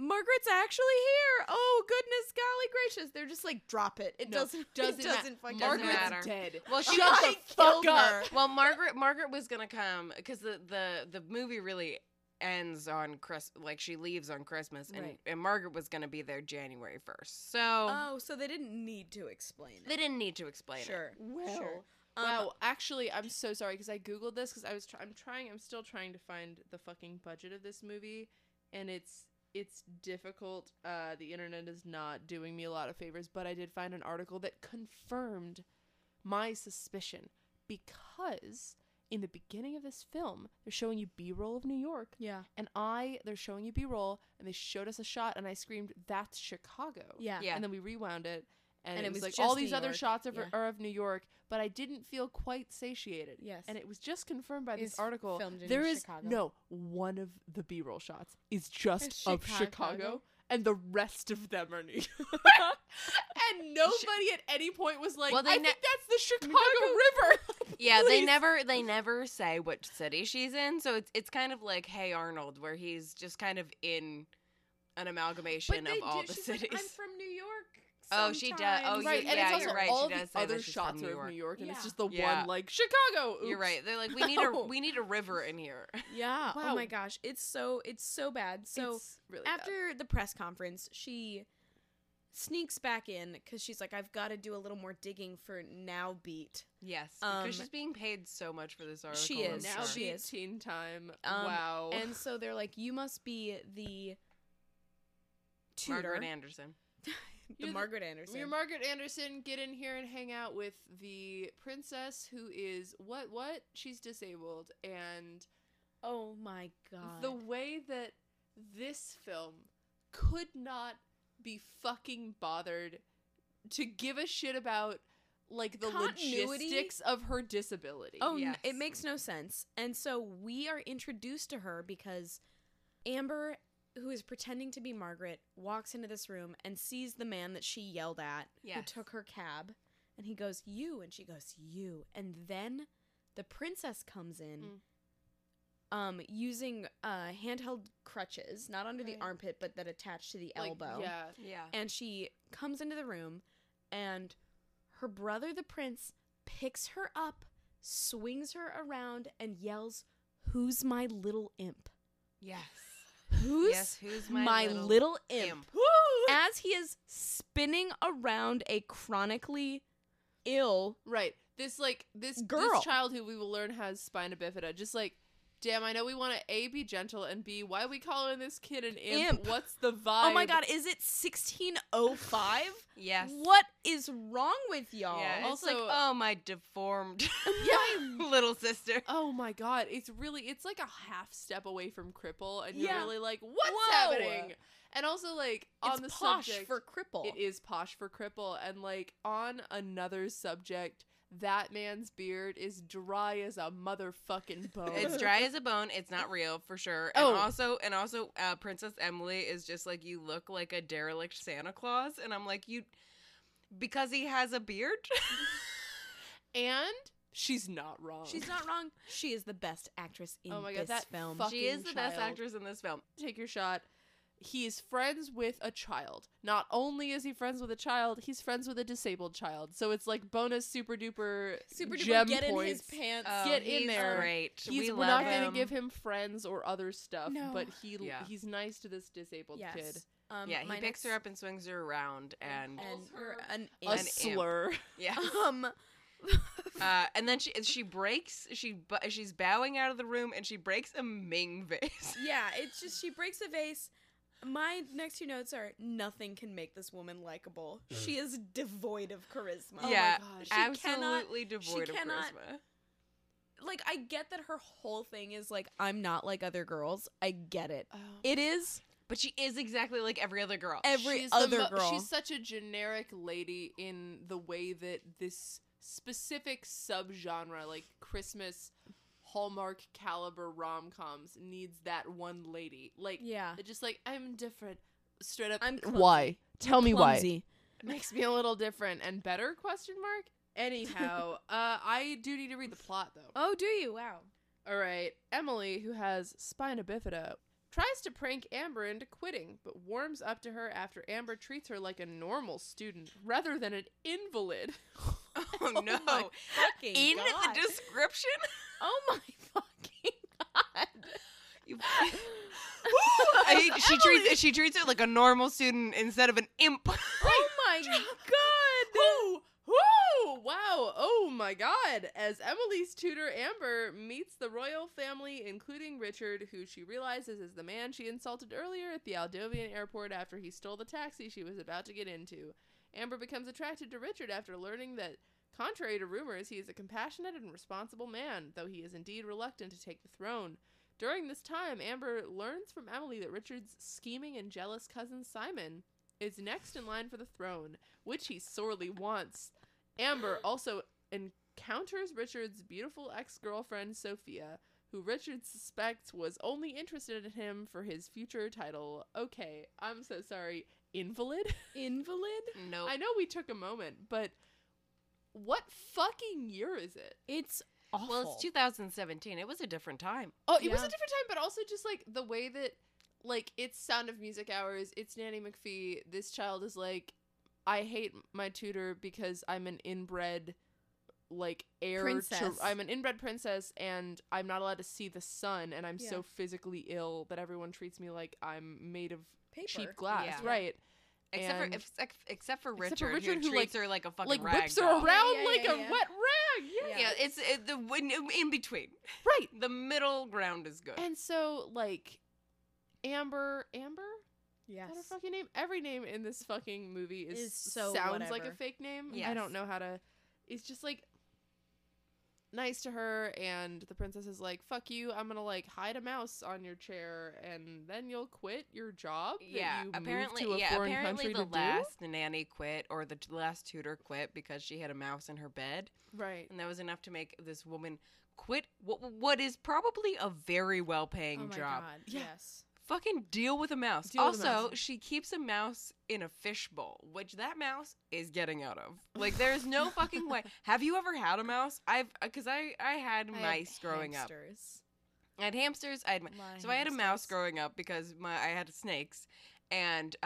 Margaret's actually here. Oh goodness, golly gracious! They're just like, drop it. It doesn't Margaret's dead. Well, she killed her. Well, Margaret was gonna come because the movie really ends on Christmas, like she leaves on Christmas, and, right. and Margaret was going to be there January 1st. So they didn't need to explain it. They didn't need to explain it. Well, wow, actually, I'm so sorry because I googled this because I was I'm still trying to find the fucking budget of this movie, and it's difficult. The internet is not doing me a lot of favors, but I did find an article that confirmed my suspicion because in the beginning of this film, they're showing you B-roll of New York. Yeah. And they're showing you B-roll, and they showed us a shot, and I screamed, "That's Chicago." Yeah. Yeah. And then we rewound it. And it was like all these other shots are of New York, but I didn't feel quite satiated. Yes. And it was just confirmed by this article. There is no one of the B-roll shots is just of Chicago, and the rest of them are New York. And nobody at any point was like, well, I think that's the Chicago River. Yeah, they never say what city she's in, so it's kind of like Hey Arnold, where he's just kind of in an amalgamation of all the cities. Like, I'm from New York. Sometimes. Oh, she does. Oh, right. Yeah, and it's also you're right. All she does the other shots are of New York, and it's just the one like Chicago. Oops. You're right. They're like, we need a river in here. Yeah. Wow. Oh my gosh, it's so bad. So it's really after bad. The press conference, she sneaks back in because she's like, I've got to do a little more digging for Now Beat. Yes, because she's being paid so much for this article. She is. Now Beat Teen Time. Wow. And so they're like, you must be the tutor. Margaret Anderson. You're Margaret Anderson. Get in here and hang out with the princess who is what? She's disabled. And oh my god, the way that this film could not be fucking bothered to give a shit about like the logistics of her disability. Oh, yes. It makes no sense. And so we are introduced to her because Amber, who is pretending to be Margaret, walks into this room and sees the man that she yelled at, who took her cab, and he goes, "You," and she goes, "You," and then the princess comes in, using handheld crutches, not under the armpit, but that attached to the elbow. Yeah, yeah. And she comes into the room, and her brother, the prince, picks her up, swings her around, and yells, "Who's my little imp?" Yes. Who's my little imp? As he is spinning around a chronically ill this girl, this child who we will learn has spina bifida. Just like, damn, I know we want to A, be gentle, and B, why are we calling this kid an imp? What's the vibe? Oh my god, is it 1605? Yes. What is wrong with y'all? Yeah, also, it's like, oh, my deformed little sister. Oh my god, it's like a half step away from cripple, and you're really like, what's happening? And also, like, on the subject, it is posh for cripple, and like on another subject, that man's beard is dry as a motherfucking bone. It's dry as a bone. It's not real, for sure. And also, Princess Emily is just like, you look like a derelict Santa Claus. And I'm like, because he has a beard? And she's not wrong. She's not wrong. She is the best actress in this film. She is the best actress in this film. Take your shot. He is friends with a child. Not only is he friends with a child, he's friends with a disabled child. So it's like bonus super duper gem get points. In his pants. Oh, get in there. Great. We're not going to give him friends or other stuff, but he's nice to this disabled kid. He picks her up and swings her around and calls her an slur. Yeah. And then she's bowing out of the room and she breaks a Ming vase. Yeah, it's just she breaks a vase. My next two notes are, nothing can make this woman likable. She is devoid of charisma. Yeah, oh my God. Absolutely devoid of charisma. Like, I get that her whole thing is like, I'm not like other girls. I get it. Oh. It is. But she is exactly like every other girl. She's such a generic lady in the way that this specific subgenre, like Christmas Hallmark caliber rom-coms, needs that one lady. Like, just like, I'm different. Straight up, I'm clumsy. Why? Tell me clumsy. Why. It makes me a little different and better, ? Anyhow, I do need to read the plot, though. Oh, do you? Wow. All right. Emily, who has spina bifida, tries to prank Amber into quitting, but warms up to her after Amber treats her like a normal student rather than an invalid. Oh, no. Oh in God. The description? Oh, my fucking God. You She treats it like a normal student instead of an imp. Oh my god! Woo! Wow! Oh my god! As Emily's tutor Amber meets the royal family, including Richard, who she realizes is the man she insulted earlier at the Aldovian airport after he stole the taxi she was about to get into. Amber becomes attracted to Richard after learning that, contrary to rumors, he is a compassionate and responsible man, though he is indeed reluctant to take the throne. During this time, Amber learns from Emily that Richard's scheming and jealous cousin Simon is next in line for the throne, which he sorely wants. Amber also encounters Richard's beautiful ex-girlfriend Sophia, who Richard suspects was only interested in him for his future title. Okay, I'm so sorry. Invalid? Invalid? No. I know we took a moment, but what fucking year is it? It's awful. Well, it's 2017. It was a different time. Oh, it was a different time, but also just like the way that, like, it's Sound of Music hours, it's Nanny McPhee. This child is like, I hate my tutor because I'm an inbred, like, heir princess. I'm an inbred princess, and I'm not allowed to see the sun, and I'm so physically ill that everyone treats me like I'm made of paper. Cheap glass, right? Except for Richard who treats her like a fucking rag, whips her around a wet rag. Yeah, it's in between. Right, the middle ground is good. And so, like, Amber. Yes. Is that her fucking name? Every name in this fucking movie is so sounds whatever. Like a fake name. Yes. I don't know how to. It's just like nice to her, and the princess is like, "Fuck you! I'm gonna like hide a mouse on your chair, and then you'll quit your job." Yeah, apparently the last nanny quit, or the last tutor quit because she had a mouse in her bed. Right, and that was enough to make this woman quit what is probably a very well-paying job. God. Yes. Fucking deal with a mouse. Also, she keeps a mouse in a fishbowl, which that mouse is getting out of. Like, there's no fucking way. Have you ever had a mouse? I had hamsters. I had a mouse growing up because I had snakes, and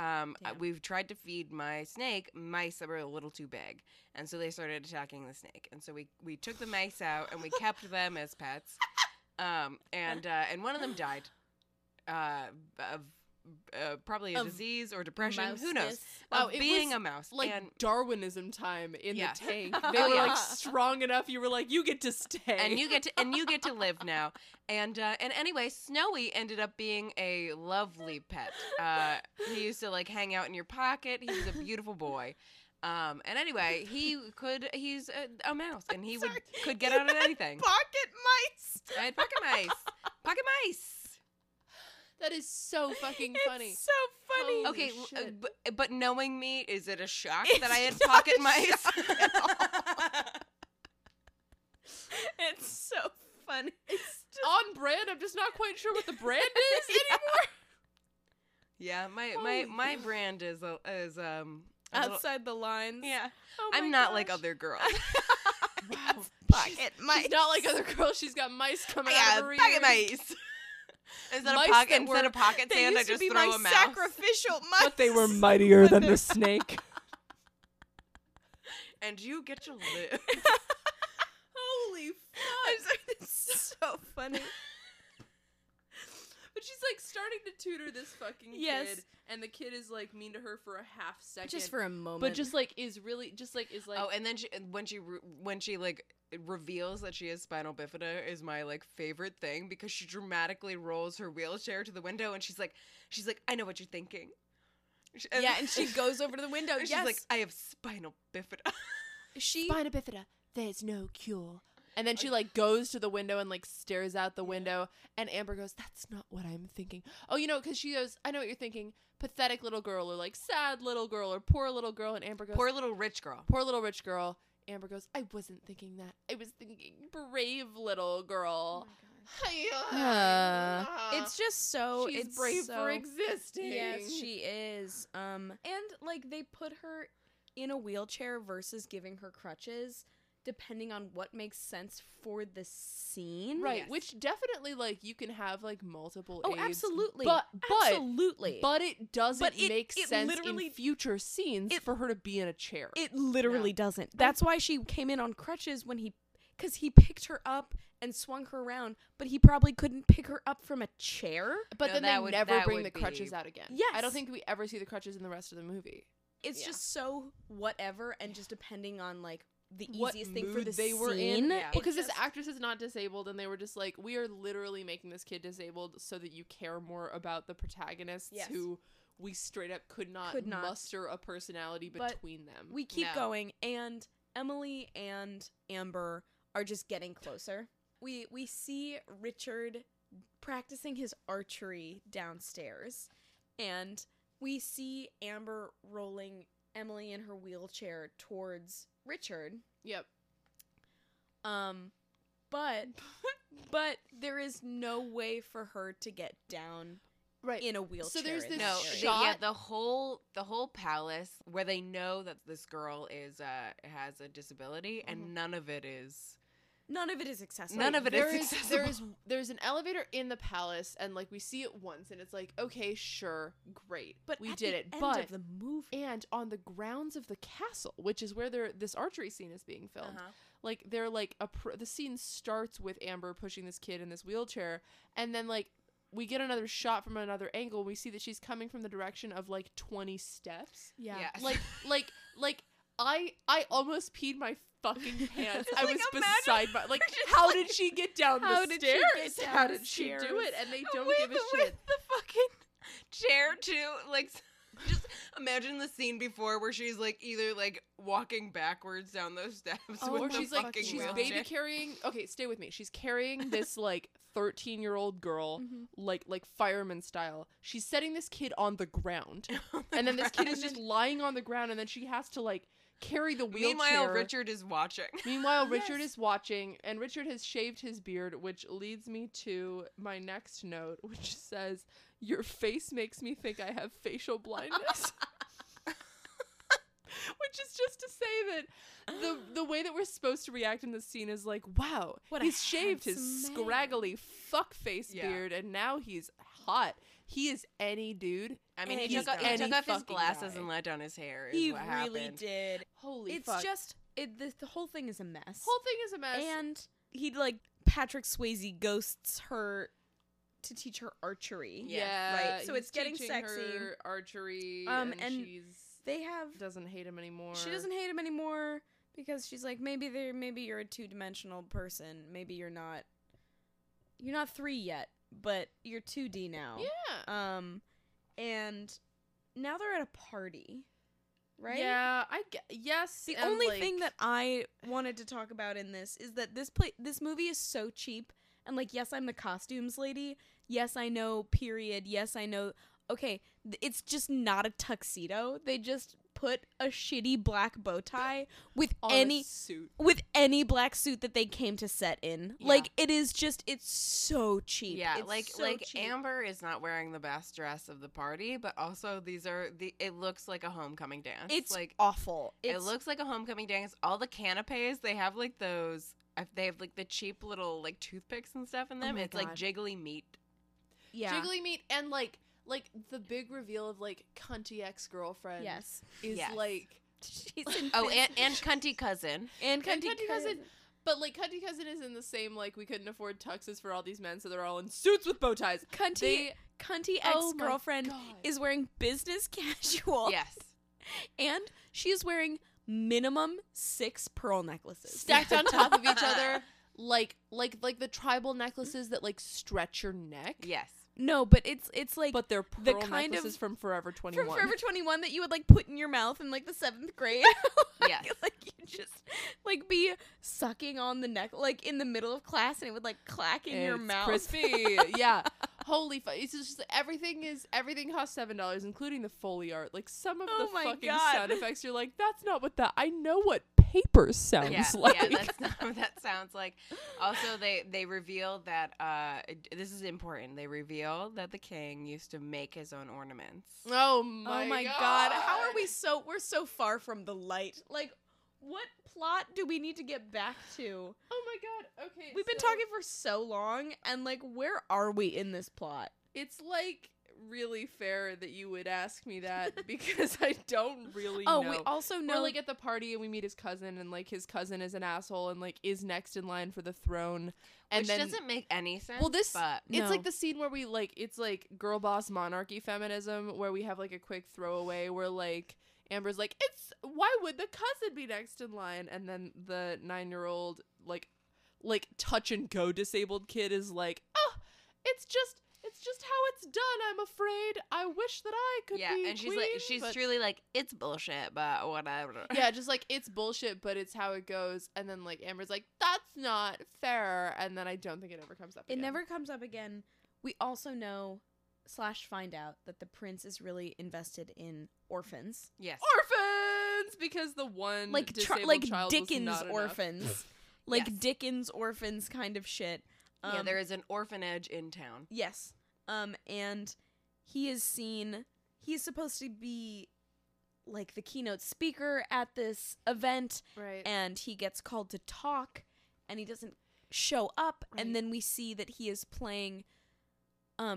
we've tried to feed my snake mice that were a little too big, and so they started attacking the snake, and so we took the mice out and we kept them as pets, and one of them died. Probably a disease or depression. Mouse-ness. Who knows? Being a mouse, like, and Darwinism time in the tank. They were like strong enough. You were like, you get to stay, and you get to live now. And anyway, Snowy ended up being a lovely pet. He used to like hang out in your pocket. He was a beautiful boy. And anyway, he's a mouse, and could get out of anything. Pocket mice. I had pocket mice. Pocket mice. That is so fucking funny. It's so funny. Holy shit. But knowing me, is it a shock that I had pocket mice? It's so funny. It's just on brand. I'm just not quite sure what the brand is anymore. Yeah, my brand is outside the lines. Yeah, I'm not like other girls. Wow, pocket mice. She's not like other girls. She's got mice coming out of her ears. Pocket mice. Instead of pocket sand, I just throw a mouse. Sacrificial mice. But they were mightier than the snake. And you get to live. Holy fuck! It's so funny. But she's like starting to tutor this fucking kid, and the kid is like mean to her for a half second, just for a moment. But just like is like. Oh, and then when she like reveals that she has spinal bifida is my like favorite thing, because she dramatically rolls her wheelchair to the window and she's like, I know what you're thinking. And she goes over to the window. And she's like, I have spinal bifida. Spinal bifida. There's no cure. And then she, like, goes to the window and, like, stares out the window. And Amber goes, that's not what I'm thinking. Oh, you know, because she goes, I know what you're thinking. Pathetic little girl, or, like, sad little girl, or poor little girl. And Amber goes, poor little rich girl. Poor little rich girl. Amber goes, I wasn't thinking that. I was thinking brave little girl. Oh my God. It's just so. She's brave for existing. Yes, she is. And, like, they put her in a wheelchair versus giving her crutches, depending on what makes sense for the scene, right? Yes. Which definitely, like, you can have like multiple. Oh, aids, absolutely! But it doesn't make sense in future scenes for her to be in a chair. It literally doesn't. That's why she came in on crutches when he. because he picked her up and swung her around, but he probably couldn't pick her up from a chair. But no, then they would never bring the crutches out again. Yes. I don't think we ever see the crutches in the rest of the movie. It's just so whatever, and just depending on, like, the easiest thing for the scene. Because this actress is not disabled, and they were just like, we are literally making this kid disabled so that you care more about the protagonists who... We straight up could not muster a personality between them. We keep going, and Emily and Amber are just getting closer. We see Richard practicing his archery downstairs, and we see Amber rolling Emily in her wheelchair towards Richard. Yep. But there is no way for her to get down. Right. In a wheelchair. So there's this shot. The whole palace where they know that this girl is has a disability, and none of it is accessible. There's an elevator in the palace, and like we see it once, and it's like, okay, sure, great, but we did it. But at the end of the movie, and on the grounds of the castle, which is where this archery scene is being filmed. Uh-huh. Like they're like the scene starts with Amber pushing this kid in this wheelchair, and then like. We get another shot from another angle. We see that she's coming from the direction of like 20 steps. Yeah. Yes. Like I almost peed my fucking pants. I was beside my how did she get down the stairs? How did she do it? And they don't give a shit. With the fucking chair too. Like just imagine the scene before where she's like either like walking backwards down those steps or she's like she's baby carrying. Okay, stay with me. She's carrying this like 13-year-old girl, like fireman style. She's setting this kid on the ground, and then this kid is just lying on the ground, and then she has to like carry the wheelchair. Meanwhile, Richard is watching, and Richard has shaved his beard, which leads me to my next note, which says, "Your face makes me think I have facial blindness." Which is just to say that the way that we're supposed to react in this scene is like, wow, he's shaved his scraggly fuckface beard, and now he's hot. He is any dude. I mean, he took off his glasses and let down his hair. He really did. Holy fuck. It's just, the whole thing is a mess. And he, like, Patrick Swayze ghosts her to teach her archery. Yeah. Right? So it's getting sexy. Her archery, and she's... doesn't hate him anymore. She doesn't hate him anymore because she's like, maybe you're a two-dimensional person. Maybe you're not 3 yet, but you're 2D now. Yeah. And now they're at a party, right? Yeah, yes. The only thing that I wanted to talk about in this is that this movie is so cheap, and like, yes, I'm the costumes lady. Yes, I know period. Yes, I know. Okay, it's just not a tuxedo. They just put a shitty black bow tie with any black suit that they came to set in. Yeah. Like, it's so cheap. Yeah, it's cheap. Amber is not wearing the best dress of the party, but also it looks like a homecoming dance. It's like awful. It looks like a homecoming dance. All the canapes, they have like those. They have like the cheap little like toothpicks and stuff in them. It's like jiggly meat. Yeah, jiggly meat and like. Like, the big reveal of, like, cunty ex-girlfriend is, like... She's and cunty cousin. And cunty cousin. But, like, cunty cousin is in the same, like, we couldn't afford tuxes for all these men, so they're all in suits with bow ties. Cunty ex-girlfriend is wearing business casual. Yes. And she is wearing minimum 6 pearl necklaces. Stacked on top of each other. Like the tribal necklaces that, like, stretch your neck. Yes. No, but it's like... But they're pearl necklaces from Forever 21. From Forever 21 that you would, like, put in your mouth in, like, the 7th grade. Yes. Like, you'd just, like, be sucking on the neck, like, in the middle of class, and it would, like, clack in your mouth. Crispy. Yeah. Holy fuck. It's just everything costs $7, including the Foley art. Like, some of the fucking sound effects, you're like, that's not what that... I know what paper sounds like. Yeah, that's not what that sounds like. Also, they reveal that... this is important. They reveal that the king used to make his own ornaments. Oh my god. How are we so far from the light? Like, what plot do we need to get back to? Oh my god. Okay. We've been talking for so long, and like, where are we in this plot? It's like really fair that you would ask me that because I don't really know. Oh, we also know, like, at the party and we meet his cousin, and like his cousin is an asshole and like is next in line for the throne. And which doesn't make any sense. Well, this, but it's like the scene where we like, it's like girl boss monarchy feminism where we have like a quick throwaway where like Amber's like, it's, why would the cousin be next in line? And then the 9-year-old like touch and go disabled kid is like, oh, it's just how it's done. I'm afraid. I wish that I could be and queen, she's truly like, it's bullshit, but whatever. Yeah, just like, it's bullshit, but it's how it goes. And then like Amber's like, that's not fair. And then I don't think it ever comes up again. It never comes up again. We also know / find out that the prince is really invested in orphans. Yes. Orphans! Because the one like disabled child Dickens was not orphans. Enough. Like yes. Dickens orphans kind of shit. Yeah, there is an orphanage in town. Yes. And he is seen, he's supposed to be like the keynote speaker at this event. Right. And he gets called to talk and he doesn't show up. Right. And then we see that he is playing,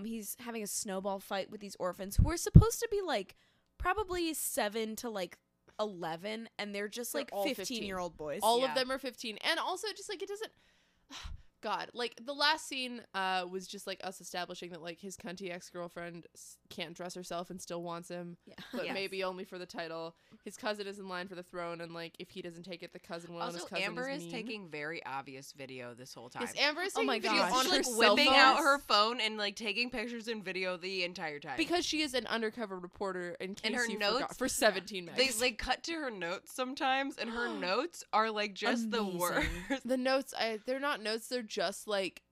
he's having a snowball fight with these orphans who are supposed to be like probably 7 to 11. And they're just like 15-year-old boys. All of them are 15. And also just like, it doesn't... God, like the last scene was just like us establishing that like his cunty ex-girlfriend can't dress herself and still wants him, but maybe only for the title. His cousin is in line for the throne, and like if he doesn't take it, the cousin will. Also, his cousin Amber is mean. Taking very obvious video this whole time. Yes, Amber is taking video on her cell phone, whipping out her phone and like taking pictures and video the entire time because she is an undercover reporter. In case and her you notes forgot, for 17 minutes, they cut to her notes sometimes, and her notes are like just amazing. The worst. The notes, they're not notes. They're just like,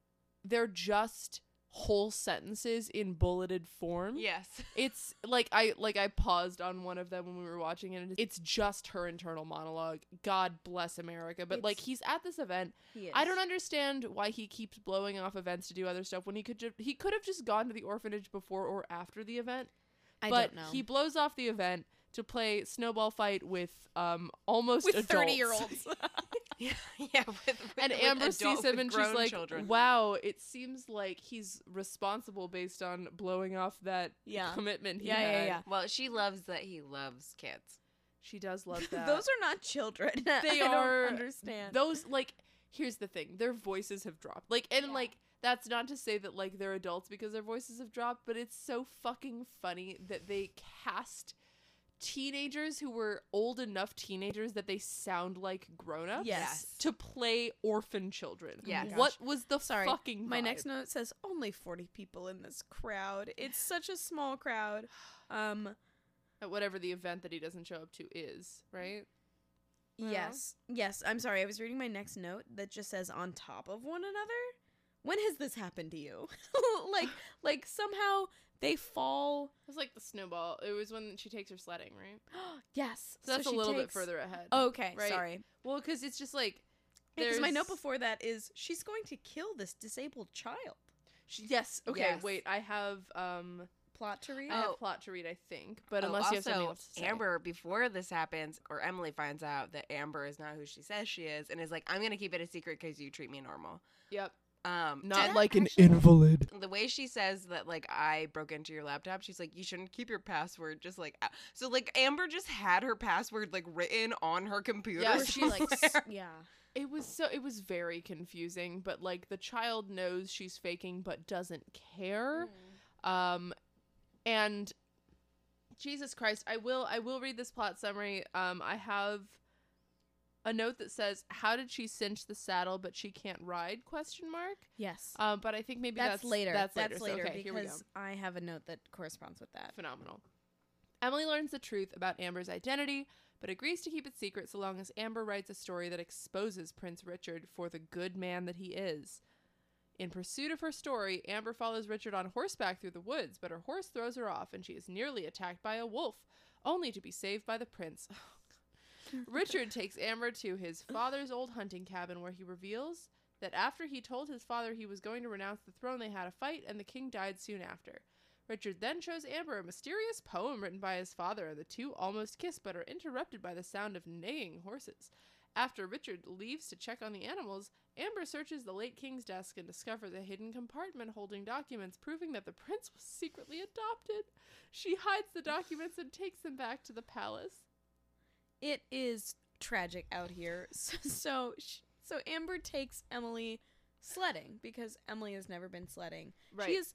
they're just whole sentences in bulleted form. Yes. It's like, I paused on one of them when we were watching it, and it's just her internal monologue. God bless America. But like, he's at this event. I don't understand why he keeps blowing off events to do other stuff when he could have just gone to the orphanage before or after the event. I don't know. He blows off the event to play snowball fight with almost 30-year-olds. With Amber sees him and she's like, children. Wow, it seems like he's responsible based on blowing off that commitment he had. Yeah. Well, she loves that he loves kids. She does love that. Those are not children. They I don't understand. Those, like, here's the thing. Their voices have dropped. Like, and like, that's not to say that like they're adults because their voices have dropped, but it's so fucking funny that they cast teenagers who were old enough teenagers that they sound like grown-ups to play orphan children. What was the fucking vibe? My next note says only 40 people in this crowd. It's such a small crowd. At whatever the event that he doesn't show up to is, right? Yes. I'm sorry. I was reading my next note that just says on top of one another. When has this happened to you? like somehow they fall. It was like the snowball. It was when she takes her sledding, right? Yes. So that's a little bit further ahead. Oh, okay, right? Sorry. Well, because it's just like there's my note before that is she's going to kill this disabled child. Wait. I have plot to read. I think, but unless you have something else to say. Amber, before this happens, or Emily finds out that Amber is not who she says she is, and is like, I'm gonna keep it a secret because you treat me normal. Yep. Not like an invalid. The way she says that, like, I broke into your laptop, she's like, you shouldn't keep your password just like out. So like Amber just had her password like written on her computer. Yeah, she like it was very confusing, but like the child knows she's faking but doesn't care. And Jesus Christ, I will read this plot summary. I have a note that says, how did she cinch the saddle but she can't ride, ?? Yes. But I think maybe that's later. That's later. So, okay, here we go. I have a note that corresponds with that. Phenomenal. Emily learns the truth about Amber's identity, but agrees to keep it secret so long as Amber writes a story that exposes Prince Richard for the good man that he is. In pursuit of her story, Amber follows Richard on horseback through the woods, but her horse throws her off and she is nearly attacked by a wolf, only to be saved by the prince. Richard takes Amber to his father's old hunting cabin where he reveals that after he told his father he was going to renounce the throne, they had a fight and the king died soon after. Richard then shows Amber a mysterious poem written by his father, and the two almost kiss but are interrupted by the sound of neighing horses. After Richard leaves to check on the animals, Amber searches the late king's desk and discovers a hidden compartment holding documents proving that the prince was secretly adopted. She hides the documents and takes them back to the palace. It is tragic out here. So Amber takes Emily sledding because Emily has never been sledding. Right. She is...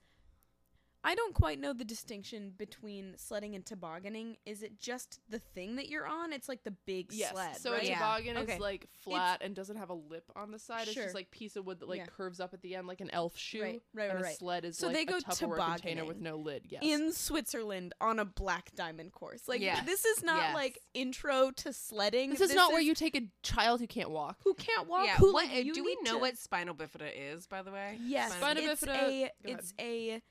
I don't quite know the distinction between sledding and tobogganing. Is it just the thing that you're on? It's like the big sled. So right? A toboggan is like flat and doesn't have a lip on the side. Sure. It's just like piece of wood that like curves up at the end like an elf shoe. Right. A sled is so like they go a Tupperware container with no lid. Yes. In Switzerland on a black diamond course. Like this is not like intro to sledding. This is not where you take a child who can't walk. Yeah. Do we know what spinal bifida is, by the way? Yes. Spinal bifida. It's a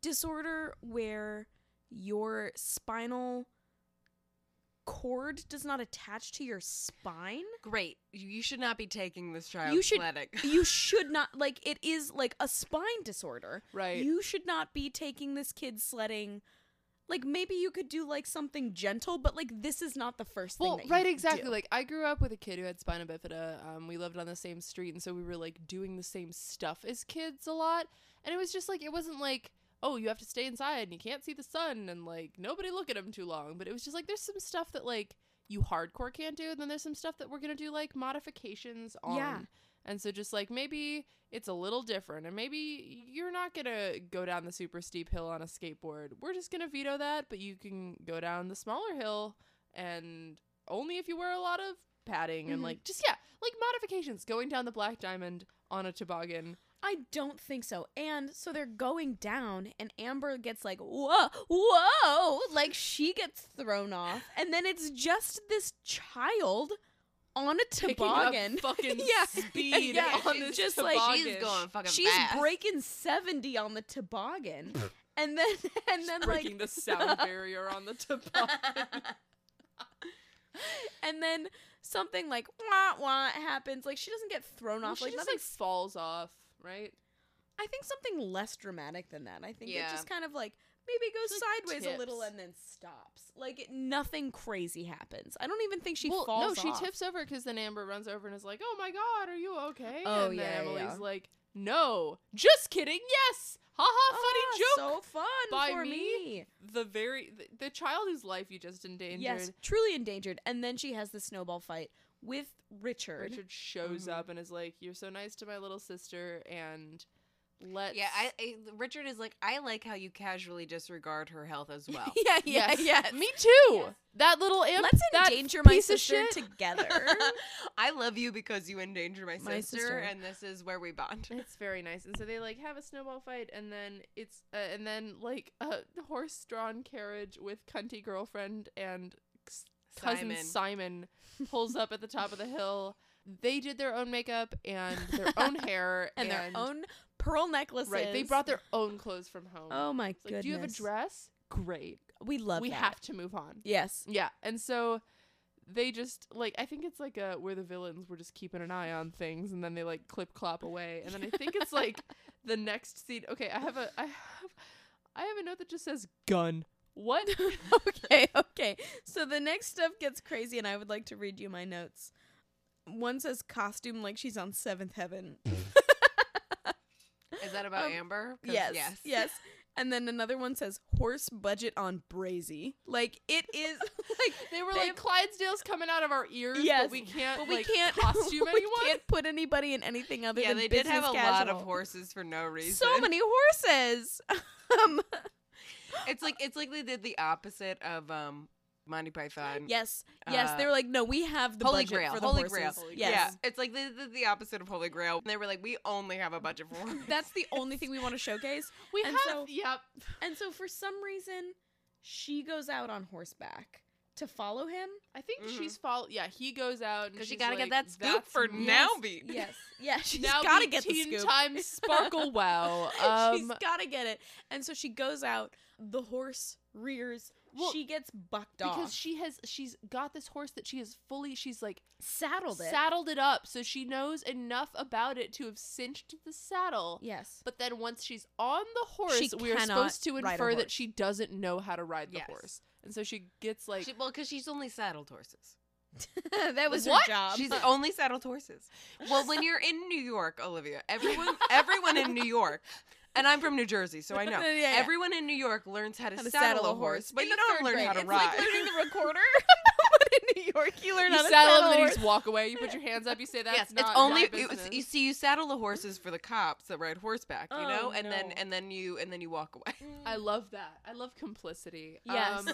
disorder where your spinal cord does not attach to your spine. Great. You should not be taking this child sledding. You should not. Like, it is like a spine disorder. Right. You should not be taking this kid sledding. Like, maybe you could do, like, something gentle, but, like, this is not the first thing that you do. Exactly. Like, I grew up with a kid who had spina bifida. We lived on the same street, and so we were, like, doing the same stuff as kids a lot. And it was just, like, it wasn't, like... oh, you have to stay inside and you can't see the sun and, like, nobody look at him too long. But it was just, like, there's some stuff that, like, you hardcore can't do. And then there's some stuff that we're going to do, like, modifications on. Yeah. And so just, like, maybe it's a little different. And maybe you're not going to go down the super steep hill on a skateboard. We're just going to veto that. But you can go down the smaller hill and only if you wear a lot of padding. Mm-hmm. And, like, just, yeah, like, modifications. Going down the black diamond on a toboggan. I don't think so. And so they're going down and Amber gets like, whoa, like she gets thrown off. And then it's just this child on a toboggan. Picking up fucking speed on this just toboggan. Like, she's going fucking fast. She's breaking 70 on the toboggan. and then she's like breaking the sound barrier on the toboggan. And then something like wah happens. Like she doesn't get thrown off. She like just nothing like falls off. Right? I think something less dramatic than that. I think it just kind of like maybe goes sideways a little and then stops. Like nothing crazy happens. I don't even think she falls off. No, she tips over because then Amber runs over and is like, oh my God, are you okay? Oh, and then Emily's like, no, just kidding. Yes. Ha ha, funny joke. So fun for me. The child whose life you just endangered. Yes, truly endangered. And then she has the snowball fight with Richard. Richard shows up and is like, you're so nice to my little sister, and let's... Yeah, Richard is like, I like how you casually disregard her health as well. Yes. Me too. Yes. That little imp. Let's endanger my sister together. I love you because you endanger my sister, and this is where we bond. It's very nice. And so they, like, have a snowball fight, and then it's... like, a horse-drawn carriage with cunty girlfriend and... Cousin Simon pulls up at the top of the hill. They did their own makeup and their own hair and their own pearl necklaces. Right, they brought their own clothes from home. Oh my goodness! Like, do you have a dress? Great, we have to move on. Yes, yeah, and so they just like I think it's like we're the villains. We're just keeping an eye on things, and then they like clip clop away, and then I think it's like the next scene. Okay, I have a note that just says gun. What? Okay. So the next stuff gets crazy, and I would like to read you my notes. One says costume like she's on Seventh Heaven. Is that about Amber? Yes. And then another one says horse budget on brazy. Like it is like they were like Clydesdale's coming out of our ears. Yes, but we can't costume anyone. We can't put anybody in anything other than business casual. Yeah, they did have a lot of horses for no reason. So many horses. It's like they did the opposite of Monty Python. Yes, they were like, no, we have the budget for the horses. Holy Grail. Yes. Yeah, it's like they did the opposite of Holy Grail. And they were like, we only have a budget for horses. That's the only thing we want to showcase. And so for some reason, she goes out on horseback to follow him. I think she's he goes out because she gotta like, get that scoop for Now Beat. Yes, she's gotta get the scoop. Teen Time Sparkle Wow. She's gotta get it, and so she goes out. The horse rears. Well, she gets bucked off because she's got this horse that she is fully. She's like saddled it up, so she knows enough about it to have cinched the saddle. Yes, but then once she's on the horse, we are supposed to infer that she doesn't know how to ride the horse. And so she gets like... Well, because she's only saddled horses. That was her job. She's only saddled horses. Well, when you're in New York, Olivia, everyone in New York, and I'm from New Jersey, so I know. Yeah. Everyone in New York learns how to saddle a horse, but you don't learn how to ride. It's like learning the recorder. In New York, you learn how to saddle them, and you just walk away. You put your hands up. You say that's yes, not it's only you see. You saddle the horses for the cops that ride horseback, you know, and then you walk away. I love that. I love complicity. Yes.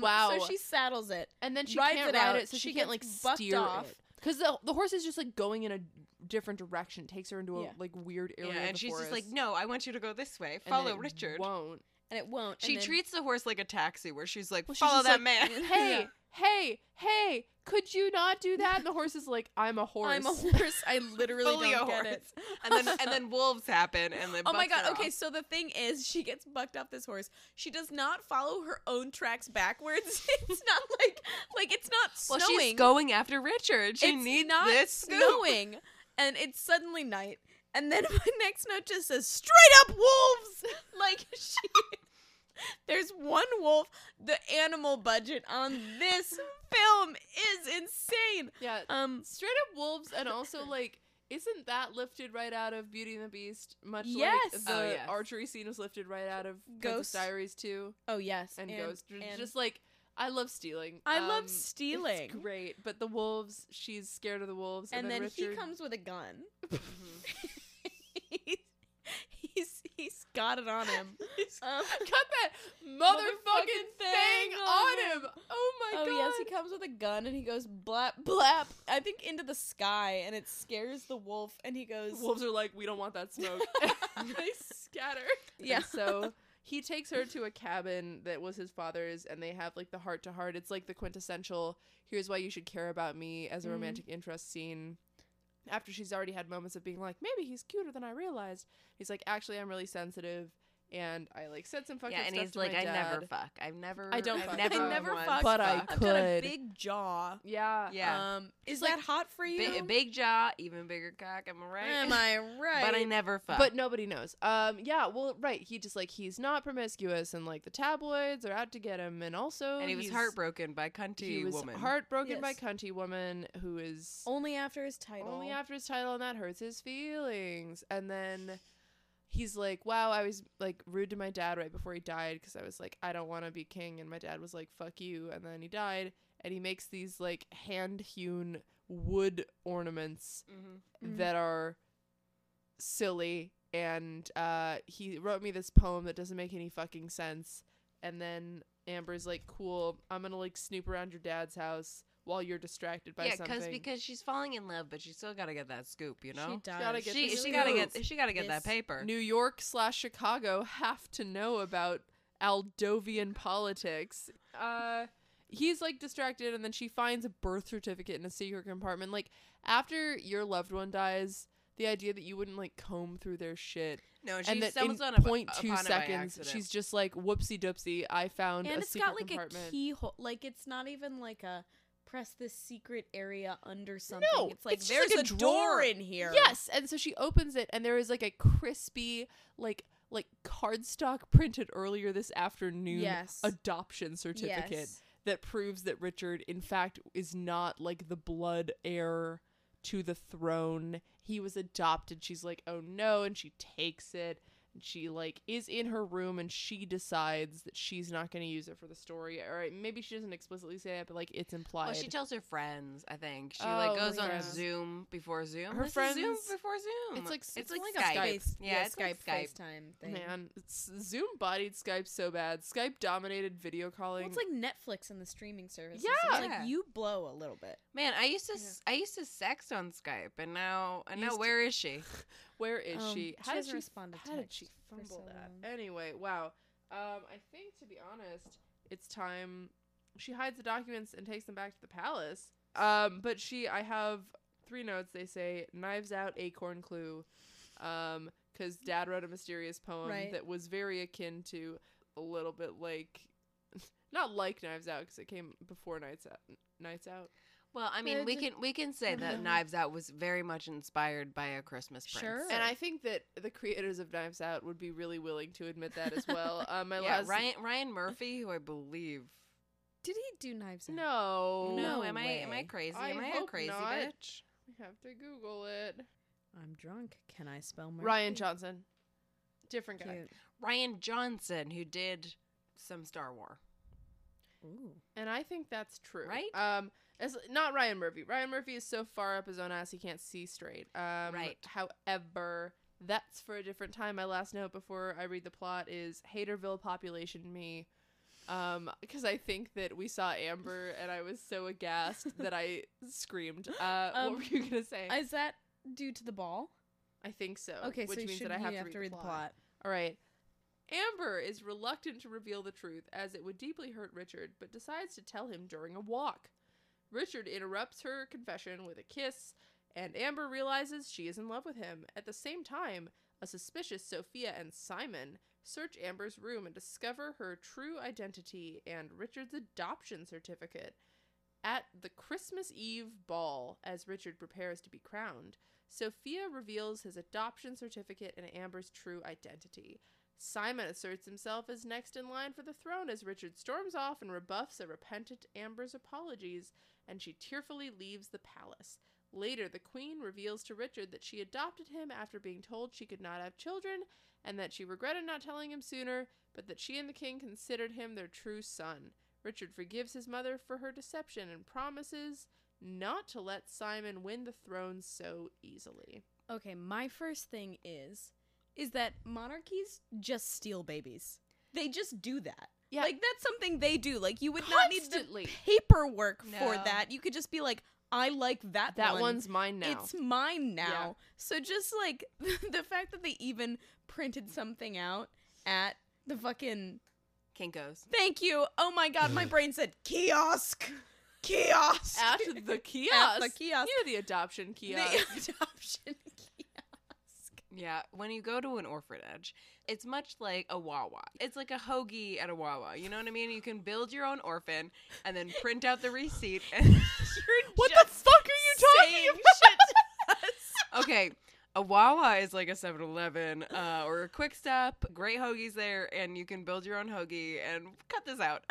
Wow. So she saddles it, and then she can't ride it, so she can't like steer it because the horse is just like going in a different direction, takes her into a like weird area. Yeah, and she's forest. Just like, no, I want you to go this way. Follow Richard. And it won't. She treats the horse like a taxi, where she's like, follow that man. Hey. Hey, could you not do that? And the horse is like, I'm a horse. I literally don't get it. And then wolves happen. And then oh my God. Okay. So the thing is, she gets bucked off this horse. She does not follow her own tracks backwards. It's not like it's not snowing. Well, she's going after Richard. She needs this scoop. Snowing. And it's suddenly night. And then my next note just says, straight up wolves. Like she... There's one wolf. The animal budget on this film is insane. Yeah. Straight up wolves, and also like, isn't that lifted right out of Beauty and the Beast? Much like the archery scene was lifted right out of Ghost Diaries 2. Oh yes, and Ghost. And just like, I love stealing. I love stealing. It's great, but the wolves. She's scared of the wolves, and then Richard... he comes with a gun. He's got it on him. He's got that motherfucking thing on him. Oh my God. Oh yes, he comes with a gun and he goes blap, blap, I think into the sky, and it scares the wolf, and he goes... Wolves are like, we don't want that smoke. They scatter. Yeah. And so he takes her to a cabin that was his father's, and they have like the heart-to-heart. It's like the quintessential, here's why you should care about me as a romantic interest scene. After she's already had moments of being like, maybe he's cuter than I realized. He's like, actually, I'm really sensitive, and I like said some fucking stuff to my dad. Yeah, and he's like, I never fuck. But I could. I've got a big jaw. Yeah. Is that hot for you? Big jaw, even bigger cock. Am I right? But I never fuck. But nobody knows. Yeah. Well, right. He just like, he's not promiscuous, and like the tabloids are out to get him, and also he was heartbroken by cunty woman. By cunty woman who is only after his title, and that hurts his feelings, and then. He's like, wow, I was, like, rude to my dad right before he died because I was like, I don't want to be king. And my dad was like, fuck you. And then he died. And he makes these, like, hand-hewn wood ornaments that are silly. And he wrote me this poem that doesn't make any fucking sense. And then Amber's like, cool, I'm going to, like, snoop around your dad's house while you're distracted by something. Yeah, because she's falling in love, but she's still got to get that scoop, you know? She got to get that paper. New York / Chicago have to know about Aldovian politics. He's, like, distracted, and then she finds a birth certificate in a secret compartment. Like, after your loved one dies, the idea that you wouldn't, like, comb through their shit. No, and that in 0.2 seconds, she's just like, whoopsie-doopsie, I found a secret compartment. And it's got, like, a keyhole. Like, it's not even, like, a... press this secret area under something. No, it's like, there's like a door in here. Yes, and so she opens it, and there is like a crispy, like cardstock printed earlier this afternoon adoption certificate that proves that Richard, in fact, is not like the blood heir to the throne. He was adopted. She's like, oh no, and she takes it. She like is in her room, and she decides that she's not going to use it for the story. All right, maybe she doesn't explicitly say that, but like it's implied. Well, she tells her friends. I think she like goes on Zoom before Zoom. Her friends Zoom before Zoom. It's like Skype. It's like FaceTime thing. Man, Zoom bodied Skype so bad. Skype dominated video calling. Well, it's like Netflix and the streaming service. Yeah, it's like you blow a little bit. Man, I used to sex on Skype, and now where is she? Where is she? How does she respond to text? How did she fumble that? Anyway, wow. I think, to be honest, it's time. She hides the documents and takes them back to the palace. But I have three notes. They say, Knives Out, Acorn Clue. Because Dad wrote a mysterious poem that was very akin to a little bit like, not like Knives Out, because it came before Nights Out. Well, I mean, we can say that Knives Out was very much inspired by A Christmas Prince. Sure. And I think that the creators of Knives Out would be really willing to admit that as well. Ryan Murphy, who I believe Did he do Knives Out? No. Am I crazy? Am I a crazy bitch? We have to Google it. I'm drunk. Can I spell Murphy? Ryan Johnson. Different guy. Cute. Ryan Johnson, who did some Star Wars. Ooh. And I think that's true. Right? Not Ryan Murphy. Ryan Murphy is so far up his own ass he can't see straight. Right. However, that's for a different time. My last note before I read the plot is Haterville population me. Because I think that we saw Amber and I was so aghast that I screamed. What were you going to say? Is that due to the ball? I think so. Okay, which means that I have to read the plot. All right. Amber is reluctant to reveal the truth as it would deeply hurt Richard, but decides to tell him during a walk. Richard interrupts her confession with a kiss, and Amber realizes she is in love with him. At the same time, a suspicious Sophia and Simon search Amber's room and discover her true identity and Richard's adoption certificate. At the Christmas Eve ball, as Richard prepares to be crowned, Sophia reveals his adoption certificate and Amber's true identity. Simon asserts himself as next in line for the throne as Richard storms off and rebuffs a repentant Amber's apologies, and she tearfully leaves the palace. Later, the Queen reveals to Richard that she adopted him after being told she could not have children, and that she regretted not telling him sooner, but that she and the King considered him their true son. Richard forgives his mother for her deception and promises not to let Simon win the throne so easily. Okay, my first thing is that monarchies just steal babies. They just do that. Yeah. Like, that's something they do. Like, you would not need the paperwork for that. You could just be like, I like that one. That one's mine now. It's mine now. Yeah. So just, like, the fact that they even printed something out at the fucking... Kinko's. Thank you. Oh, my God. My brain said, kiosk. At the kiosk. You know, the adoption kiosk. Yeah, when you go to an orphanage, it's much like a Wawa. It's like a hoagie at a Wawa. You know what I mean? You can build your own orphan and then print out the receipt. And what the fuck are you talking about? Shit. Okay, a Wawa is like a 7-Eleven or a Quick Stop. Great hoagies there, and you can build your own hoagie. And cut this out.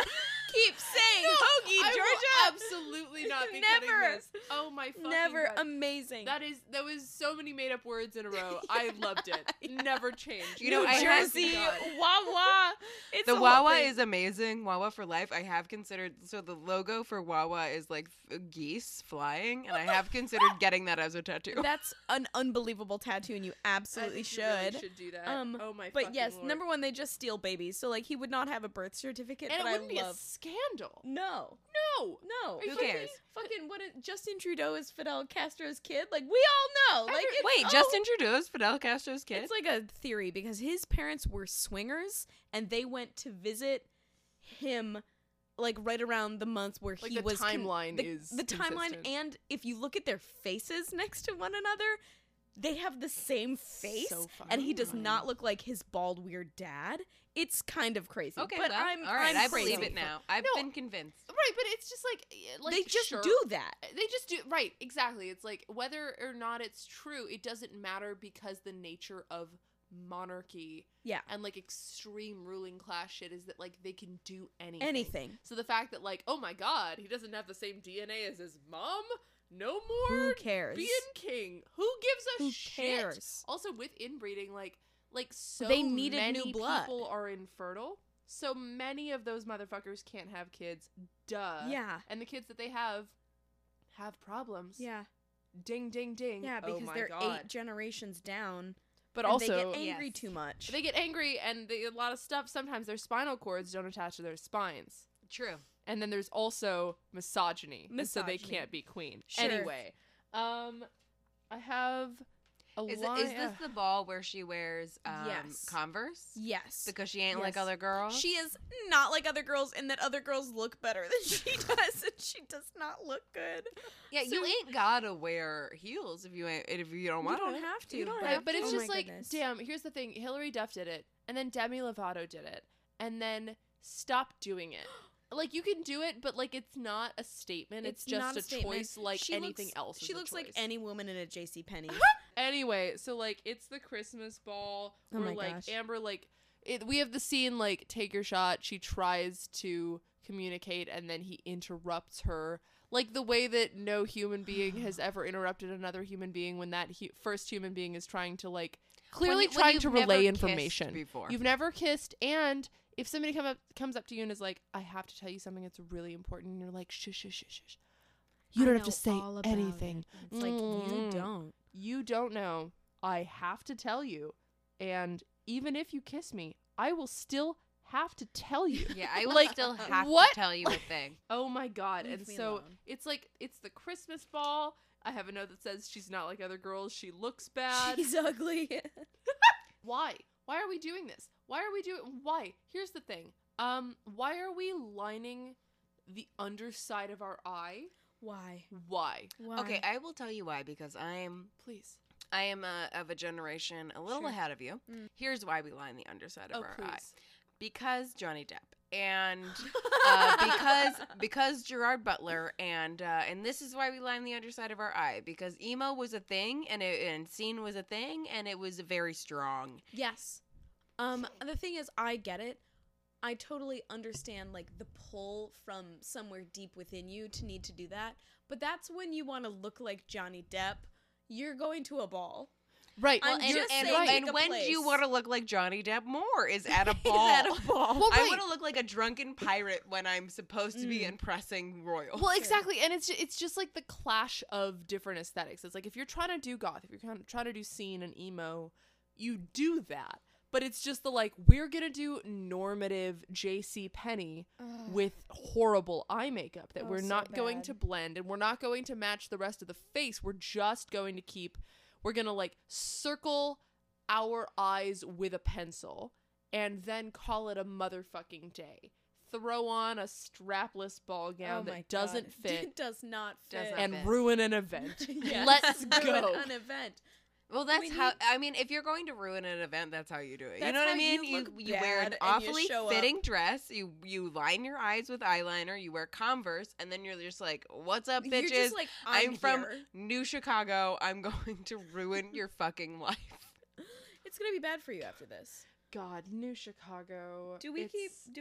Keep saying hoagie, Georgia. I will absolutely not be cutting this. Oh my fucking God. Amazing. That was so many made up words in a row. I loved it. Yeah. Never changed. You know, Jersey Wawa. It's the Wawa is amazing. Wawa for life. I have considered. So the logo for Wawa is like geese flying, and I have considered getting that as a tattoo. That's an unbelievable tattoo, and you absolutely should. You really should do that. Oh my. But yes, Lord. Number one, they just steal babies. So like, he would not have a birth certificate. And but it wouldn't be a scandal. No. Who cares? Fucking what? Justin Trudeau is Fidel Castro's kid. Like we all know. Like Justin Trudeau is Fidel Castro's kid. It's like a theory because his parents were swingers and they went to visit him, like right around the month where like he was. The timeline is consistent. And if you look at their faces next to one another, they have the same face, so and he does not look like his bald, weird dad. It's kind of crazy. Okay, but I believe it now. I've been convinced. Right, but it's just like they just do that. They just do right, exactly. It's like whether or not it's true, it doesn't matter because the nature of monarchy, and like extreme ruling class shit is that like they can do anything. So the fact that like, oh my God, he doesn't have the same DNA as his mom. No more. Who cares? Being king. Who gives a shit? Cares? Also, with inbreeding, like so they needed many new blood. People are infertile. So many of those motherfuckers can't have kids. Duh. Yeah. And the kids that they have problems. Yeah. Ding, ding, ding. Yeah, because they're 8 generations down. But also, they get angry too much. They get angry, and a lot of stuff. Sometimes their spinal cords don't attach to their spines. True. And then there's also misogyny. So they can't be queen. Sure. Anyway, I have a line. Is this the ball where she wears Converse? Yes. Because she ain't like other girls? She is not like other girls in that other girls look better than she does, and she does not look good. Yeah, so you ain't gotta wear heels if you don't want to. You don't have to. But it's just like, goodness. Damn, here's the thing. Hilary Duff did it, and then Demi Lovato did it, and then stopped doing it. Like, you can do it, but, like, it's not a statement. It's just a choice like anything else. She looks like any woman in a JCPenney. Anyway, so, like, it's the Christmas ball where, like, Amber, like, we have the scene, like, take your shot. She tries to communicate, and then he interrupts her. Like, the way that no human being has ever interrupted another human being when that first human being is trying to, like, clearly trying to relay information. Before. You've never kissed, and if somebody comes up to you and is like, I have to tell you something that's really important, and you're like, shh, shh, shh, shh, shh. You don't have to say anything. It. It's like, you don't. You don't know. I have to tell you. And even if you kiss me, I will still have to tell you. Yeah, I will still have to tell you a thing. Oh, my God. Leave and so alone. It's like, it's the Christmas ball. I have a note that says she's not like other girls. She looks bad. She's ugly. Why? Why are we doing this? Why are we doing? Why? Here's the thing. Why are we lining the underside of our eye? Why? Okay, I will tell you why, because I am of a generation a little ahead of you. Mm. Here's why we line the underside of our eye. Because Johnny Depp and because Gerard Butler and this is why we line the underside of our eye, because emo was a thing and scene was a thing, and it was very strong. Yes. The thing is, I get it. I totally understand, like, the pull from somewhere deep within you to need to do that. But that's when you want to look like Johnny Depp. You're going to a ball. Right. Well, and when do you want to look like Johnny Depp more is at a ball. Well, right. I want to look like a drunken pirate when I'm supposed to be impressing royals. Well, exactly. And it's just like the clash of different aesthetics. It's like, if you're trying to do goth, if you're trying to do scene and emo, you do that. But it's just the, like, we're going to do normative JCPenney with horrible eye makeup that we're not going to blend, and we're not going to match the rest of the face. We're just going to we're going to circle our eyes with a pencil and then call it a motherfucking day. Throw on a strapless ball gown that doesn't fit. It does not fit. And ruin an event. Yes. Let's go. Ruin an event. Well, that's if you're going to ruin an event, that's how you do it. You know what I mean? You wear an awfully fitting dress. You line your eyes with eyeliner. You wear Converse, and then you're just like, "What's up, bitches? You're just like, I'm from New Chicago. I'm going to ruin your fucking life. It's gonna be bad for you after this." God, New Chicago. Do we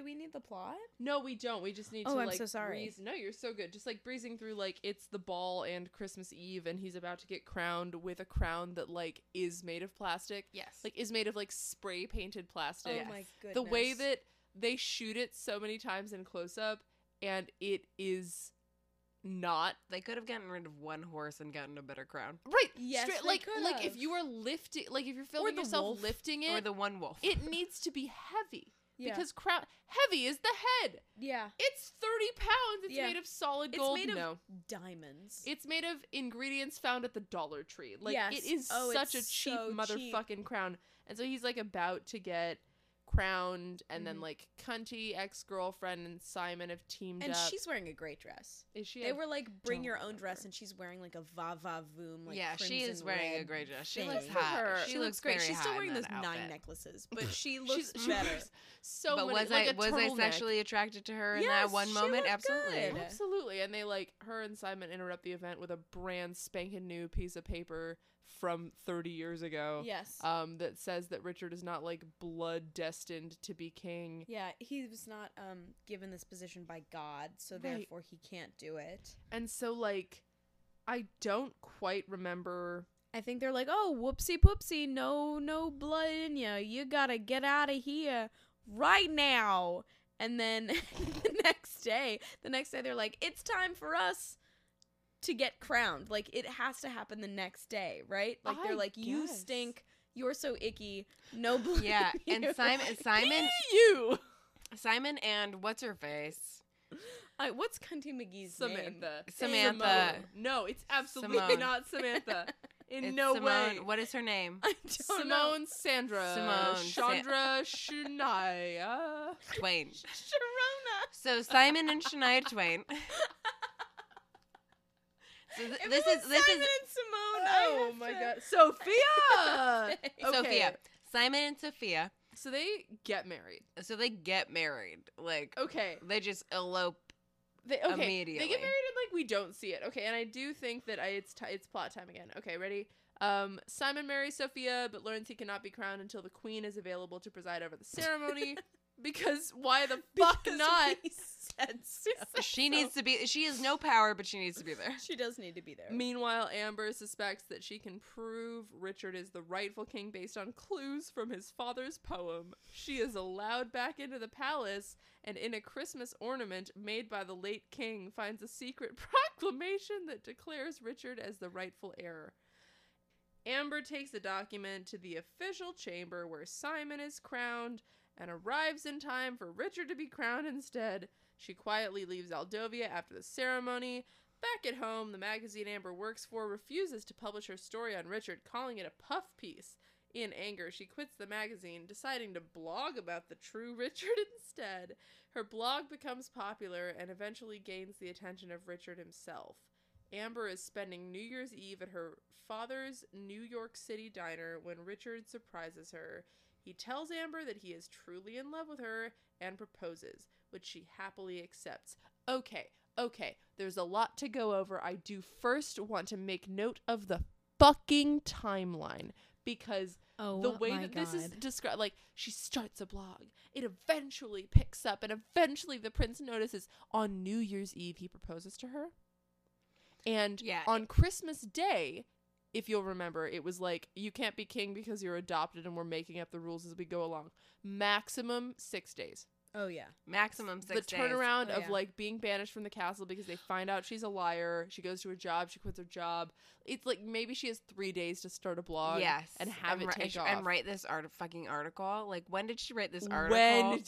need the plot? No, we don't. We just need to, like... Oh, I'm so sorry. No, you're so good. Just, like, breezing through, like, it's the ball and Christmas Eve, and he's about to get crowned with a crown that, like, is made of plastic. Yes. Like, is made of, like, spray-painted plastic. Oh, yes. My goodness. The way that they shoot it so many times in close-up, and it is... Not. They could have gotten rid of one horse and gotten a better crown. Right. Yes. Like if you are lifting, like if you're filming yourself lifting it, or the one wolf, it needs to be heavy. Yeah. Because heavy is the head. Yeah. It's 30 pounds. It's made of solid gold. It's made of diamonds. It's made of ingredients found at the Dollar Tree. Like it is such a cheap motherfucking crown. And so he's like about to get crowned, and then like cunty ex-girlfriend and Simon have teamed up. And she's wearing a great dress. Is she? They were like, bring your own dress, and she's wearing like a va-va voom. Like, yeah, she is wearing a great dress. She looks hot. She looks great. She's still wearing those 9 necklaces, but she looks better. So, but was I sexually attracted to her in that one moment? Absolutely, absolutely. And they like her and Simon interrupt the event with a brand spanking new piece of paper from 30 years ago. Yes. That says that Richard is not like blood destined to be king. Yeah, he was not given this position by God, so therefore he can't do it. And so like I don't quite remember. I think they're like, "Oh, whoopsie poopsie, no blood in you. You got to get out of here right now." And then the next day they're like, "It's time for us to get crowned." Like, it has to happen the next day, right? Like, they're like, "You stink. You're so icky. No blood." Yeah, and Simon and what's her face? What's Cunty McGee's name? Samantha. No, it's absolutely not Samantha. It's no way. What is her name? I don't know. Chandra Shania Twain. Sharona. So Simon and Shania Twain. So this is Simon and Simone. Oh my God, Sophia! Okay. Sophia, Simon and Sophia. So they get married. Like, okay, they just elope. Immediately. They get married and like we don't see it. Okay, and I do think that it's plot time again. Okay, ready? Simon marries Sophia, but learns he cannot be crowned until the queen is available to preside over the ceremony. Because why the fuck not? She needs to be. She has no power, but she needs to be there. She does need to be there. Meanwhile, Amber suspects that she can prove Richard is the rightful king based on clues from his father's poem. She is allowed back into the palace, and in a Christmas ornament made by the late king, finds a secret proclamation that declares Richard as the rightful heir. Amber takes the document to the official chamber where Simon is crowned, and arrives in time for Richard to be crowned instead. She quietly leaves Aldovia after the ceremony. Back at home, the magazine Amber works for refuses to publish her story on Richard, calling it a puff piece. In anger, she quits the magazine, deciding to blog about the true Richard instead. Her blog becomes popular and eventually gains the attention of Richard himself. Amber is spending New Year's Eve at her father's New York City diner when Richard surprises her. He tells Amber that he is truly in love with her and proposes, which she happily accepts. Okay, there's a lot to go over. I do first want to make note of the fucking timeline, because the way that this is described, like, she starts a blog, it eventually picks up, and eventually the prince notices on New Year's Eve he proposes to her. And on Christmas Day, if you'll remember, it was like, you can't be king because you're adopted and we're making up the rules as we go along. Maximum 6 days. Oh, yeah. Maximum 6 days. The turnaround of, like, being banished from the castle because they find out she's a liar. She goes to her job. She quits her job. It's like, maybe she has 3 days to start a blog. Yes. And have it take off. And write this fucking article. Like, when did she write this article?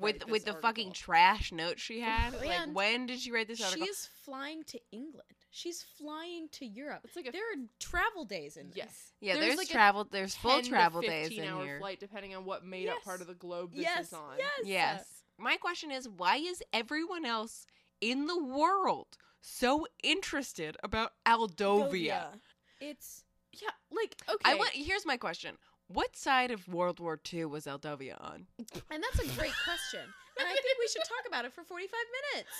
With the fucking trash note she had. Like, when did she write this article? She's flying to England. She's flying to Europe. It's like there are travel days in this. Yes. Yeah, there's like travel. There's full travel days in here. 15-hour flight, depending on what made-up part of the globe this is on. Yes. My question is, why is everyone else in the world so interested about Aldovia? It's okay. Here's my question: what side of World War II was Aldovia on? And that's a great question, and I think we should talk about it for 45 minutes.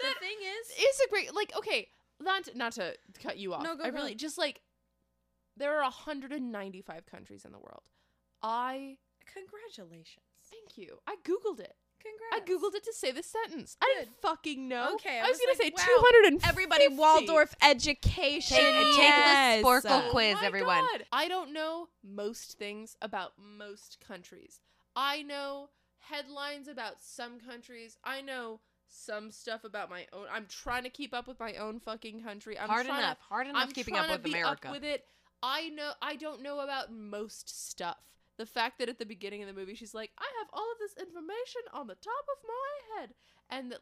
The thing is, it's a great okay. Not to cut you off. No, go ahead. Really just there are 195 countries in the world. Congratulations. Thank you. I Googled it. Congrats. I Googled it to say this sentence. Good. I didn't fucking know. Okay. I was going to say 250. Everybody, Waldorf education. Take the Sporkle quiz, everyone. God. I don't know most things about most countries. I know headlines about some countries. I know some stuff about my own. I'm trying to keep up with my own fucking country. I'm hard enough keeping up with America. I don't know about most stuff. The fact that at the beginning of the movie she's like, I have all of this information on the top of my head, and that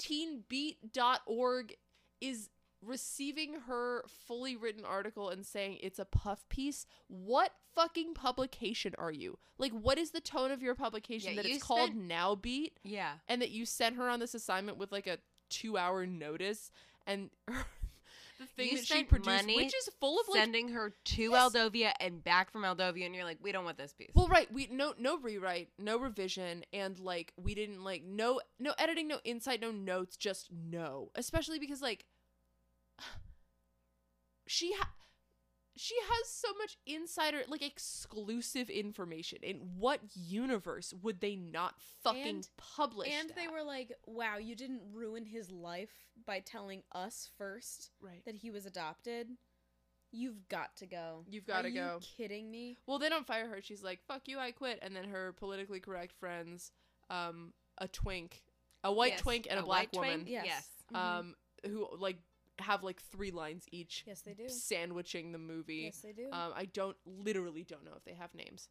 teenbeat.org is receiving her fully written article and saying it's a puff piece. What fucking publication are you? What is the tone of your publication that it's called Now Beat? Yeah. And that you sent her on this assignment with a 2-hour notice, and the thing that she produced, which is full of sending her to Aldovia and back from Aldovia, and you're like, we don't want this piece. Well, right, we no rewrite, no revision, and we didn't no editing, no insight, no notes, just no. Especially because she has so much insider, exclusive information. In what universe would they not fucking publish that? They were like, wow, you didn't ruin his life by telling us first that he was adopted? You've got to go. Are you kidding me? Well, they don't fire her. She's like, fuck you, I quit. And then her politically correct friends, a white twink and a black woman. Yes. Who, have 3 lines each. Yes, they do. Sandwiching the movie. Yes, they do. I literally don't know if they have names.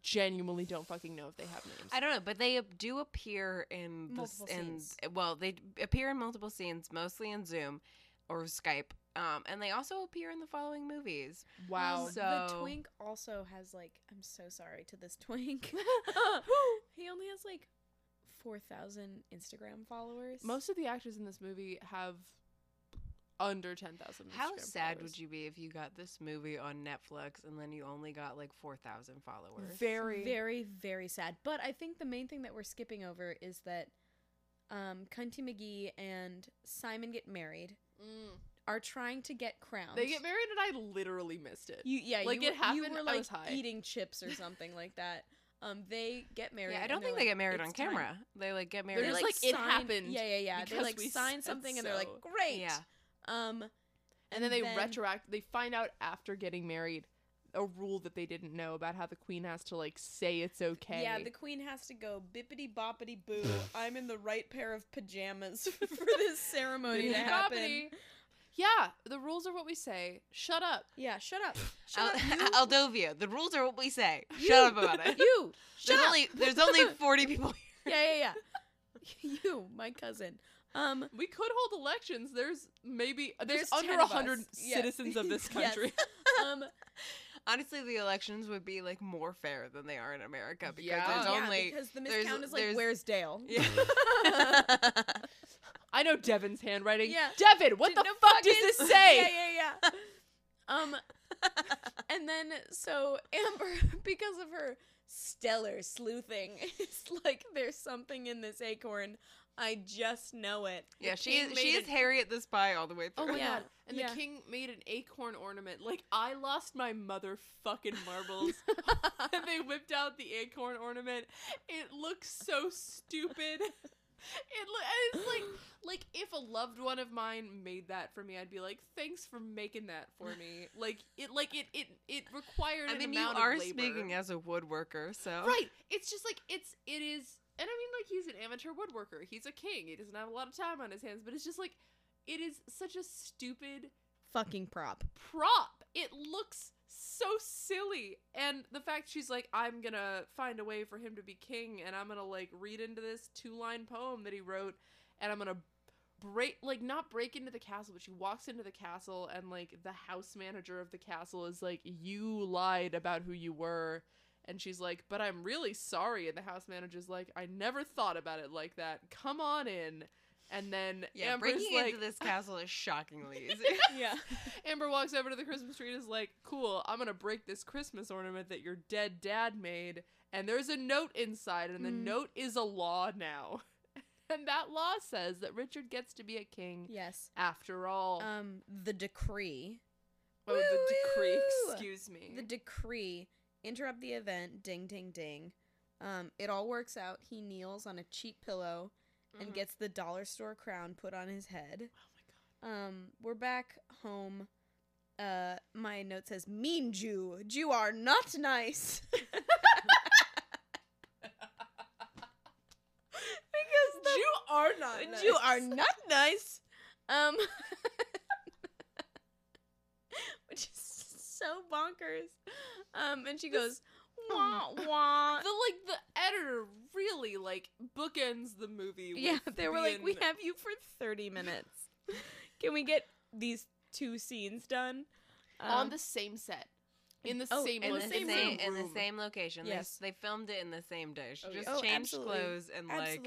Genuinely don't fucking know if they have names. I don't know, but they do appear in scenes. Well, they appear in multiple scenes, mostly in Zoom or Skype. And they also appear in the following movies. Wow. So the twink also has I'm so sorry to this twink. He only has 4,000 Instagram followers. Most of the actors in this movie have under 10,000. How sad followers. Would you be if you got this movie on Netflix and then you only got 4,000 followers? Very, very, very sad. But I think the main thing that we're skipping over is that Cunty McGee and Simon get married. are trying to get crowned. They get married, and I literally missed it. It happened. You were like eating chips or something like that. They get married. Yeah, I don't think they get married on camera. Time. They like get married. They're just like, it happened. Yeah. They like sign something, and they're like, great. Yeah. And then they retroact. They find out after getting married a rule that they didn't know about how the queen has to like say it's okay. Yeah, the queen has to go bippity boppity boo. I'm in the right pair of pajamas for this ceremony to happen. Yeah, the rules are what we say. Shut up. Yeah, shut up. Aldovia, the rules are what we say. Shut up about it. You. There's only 40 people here. Yeah. You, my cousin. We could hold elections. There's under 100 citizens of this country. Yes. Honestly, the elections would be like more fair than they are in America because the miscount is like, where's Dale? Yeah. I know Devin's handwriting. Yeah. Devin, what the fuck does this say? Yeah. And then so Amber, because of her stellar sleuthing, it's like there's something in this acorn. I just know it. Yeah, she is Harriet the Spy all the way through. Oh, yeah. God. And the king made an acorn ornament. Like, I lost my motherfucking marbles. And they whipped out the acorn ornament. It looks so stupid. It's like if a loved one of mine made that for me, I'd be like, thanks for making that for me. It required an amount of labor. I mean, you are speaking as a woodworker, so. Right. It's just like, it is. And I mean, like, he's an amateur woodworker. He's a king. He doesn't have a lot of time on his hands. But it's just like, it is such a stupid fucking prop. It looks so silly. And the fact she's like, I'm going to find a way for him to be king. And I'm going to, like, read into this 2-line poem that he wrote. And I'm going to not break into the castle, but she walks into the castle. And, like, the house manager of the castle is like, you lied about who you were. And she's like, but I'm really sorry. And the house manager's like, I never thought about it like that. Come on in. And then Amber's breaking like, into this castle is shockingly easy. Yeah. Amber walks over to the Christmas tree and is like, cool, I'm going to break this Christmas ornament that your dead dad made. And there's a note inside. And the note is a law now. And that law says that Richard gets to be a king. Yes. After all. The decree. Oh, the decree. Excuse me. The decree. Interrupt the event, ding, ding, ding. It all works out. He kneels on a cheap pillow and gets the dollar store crown put on his head. Oh, my God. We're back home. My note says, mean Jew. Jew are not nice. Jew are not nice. Which is so bonkers. And she goes, wah, wah. The editor really, like, bookends the movie. Yeah, they were like, we have you for 30 minutes. Can we get these 2 scenes done? On the same set. In the same location. Yes. They filmed it in the same day. She changed clothes and like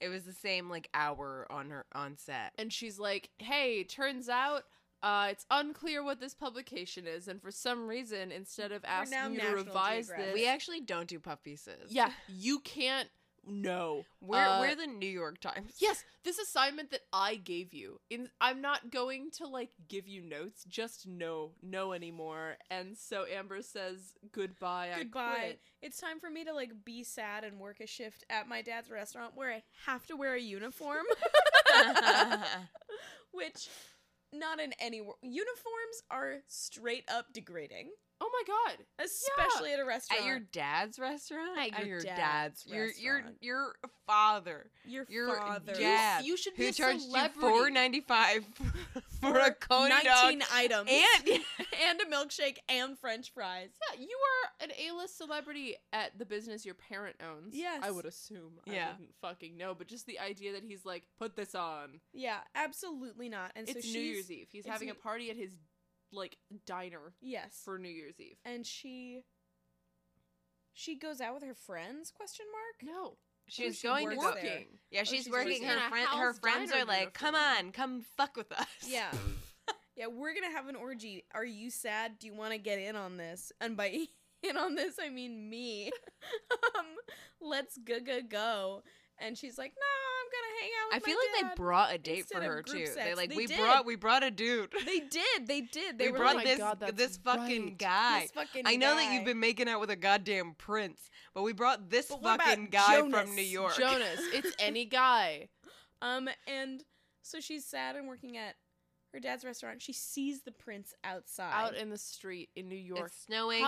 it was the same like hour on set. And she's like, hey, turns out it's unclear what this publication is, and for some reason, instead of asking you to revise this... We actually don't do puff pieces. Yeah, you can't... No. We're the New York Times. Yes, this assignment that I gave you. I'm not going to, like, give you notes, just no anymore. And so Amber says, goodbye, I quit. It's time for me to, like, be sad and work a shift at my dad's restaurant where I have to wear a uniform. Which... Not in any world. Uniforms are straight up degrading. Oh my God! Especially at a restaurant. At your dad's restaurant. At your dad's restaurant. Your father. Your father. Dad. You should be a celebrity. Who charged you $4.95 for a Coney 19 dog, 19 items, and a milkshake and French fries. Yeah, you are an A-list celebrity at the business your parent owns. Yes, I would assume. Yeah. I wouldn't fucking know, but just the idea that he's like, put this on. Yeah, absolutely not. And so it's New Year's Eve. He's having a party at his. Like diner, yes, for New Year's Eve, and she goes out with her friends? No, she's working. Yeah, she's working. Her friends are like, come fuck with us. Yeah, yeah, we're gonna have an orgy. Are you sad? Do you want to get in on this? And by in on this, I mean me. Let's go. And she's like, no, I'm gonna hang out with my dad. I feel like they brought a date for her too. They're like, we brought a dude. They did. They brought this fucking guy. I know that you've been making out with a goddamn prince, but we brought this fucking guy from New York. Jonas, it's any guy. And so she's sad and working at her dad's restaurant. She sees the prince outside, out in the street in New York. It's snowing.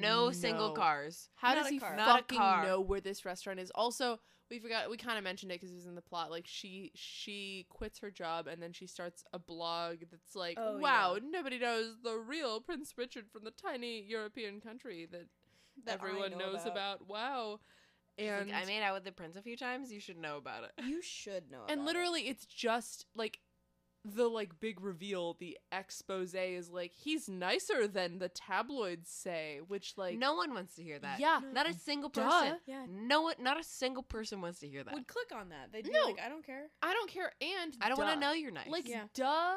No single cars. How does he fucking know where this restaurant is? Also, we forgot. We kind of mentioned it because it was in the plot. Like she quits her job and then she starts a blog that's like, wow, nobody knows the real Prince Richard from the tiny European country that everyone knows about. Wow. And like, I made out with the prince a few times. You should know about it. You should know. And literally, it's just like. The, like, big reveal, the expose is, like, he's nicer than the tabloids say, which, like... No one wants to hear that. Yeah. Not a single person. Yeah. No one, not a single person wants to hear that. Would click on that. They'd be like, I don't care. I don't care, and I don't want to know you're nice. Like, duh,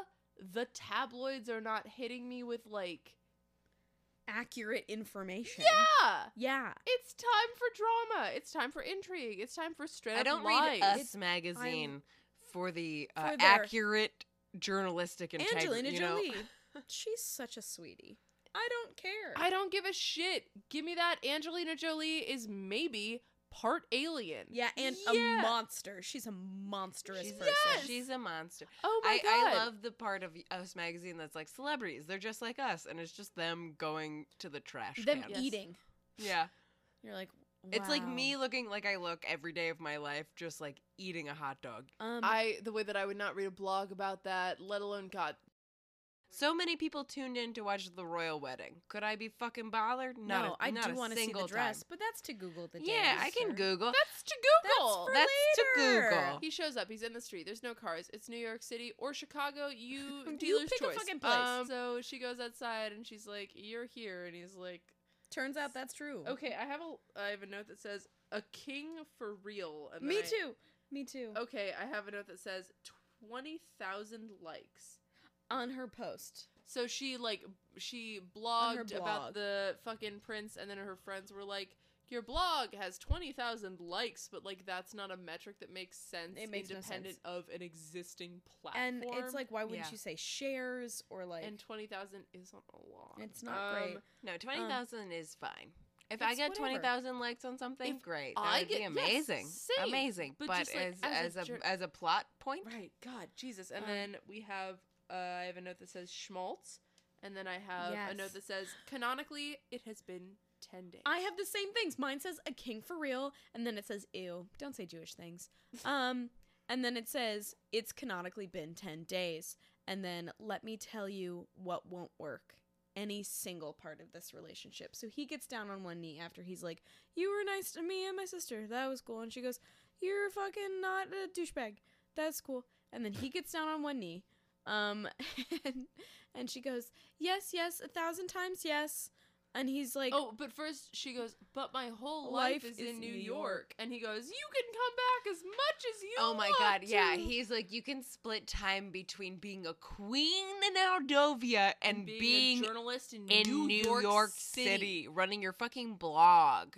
the tabloids are not hitting me with, like... accurate information. Yeah. Yeah. It's time for drama. It's time for intrigue. It's time for straight up lies. I don't read Us Magazine for the accurate... journalistic integrity. Angelina Jolie. She's such a sweetie. I don't care. I don't give a shit. Give me that. Angelina Jolie is maybe part alien. Yeah, and a monster. She's a monstrous person. Yes. She's a monster. Oh my God. I love the part of Us Magazine that's like celebrities. They're just like us. And it's just them going to the trash can. Them eating. Yeah. You're like, wow. It's like me looking like I look every day of my life, just like eating a hot dog. The way that I would not read a blog about that, let alone God. So many people tuned in to watch the royal wedding. Could I be fucking bothered? No, I do want to see the dress, but that's to Google the day. Yeah, I can Google. That's to Google. That's to Google. He shows up. He's in the street. There's no cars. It's New York City or Chicago. You dealer's choice. You pick a fucking place. So she goes outside and she's like, "You're here," and he's like. Turns out that's true. Okay, I have a note that says a king for real. And Me too. Okay, I have a note that says 20,000 likes on her post. So she blogged about the fucking prince, and then her friends were like, "Your blog has 20,000 likes," but like that's not a metric that makes sense. It makes independent no sense. Of an existing platform. And it's like, why wouldn't you say shares or like? And 20,000 isn't a lot. It's not great. No, 20,000 is fine. If I get 20,000 likes on something, great. That would be amazing. Yes, amazing. But just as a plot point, right? God, Jesus. And then we have I have a note that says schmaltz, and then I have a note that says canonically it has been. 10 days. I have the same things. Mine says a king for real, and then it says ew, don't say Jewish things. And then it says it's canonically been 10 days, and then let me tell you what won't work. Any single part of this relationship. So he gets down on one knee after he's like, "You were nice to me and my sister. That was cool." And she goes, "You're fucking not a douchebag. That's cool." And then he gets down on one knee, and she goes, "Yes, yes, 1,000 times, yes." And he's like... Oh, but first she goes, "But my whole life is in New York. And he goes, "You can come back as much as you want." Oh, my God. To. Yeah. He's like, "You can split time between being a queen in Aldovia and being a journalist in New York City. Running your fucking blog."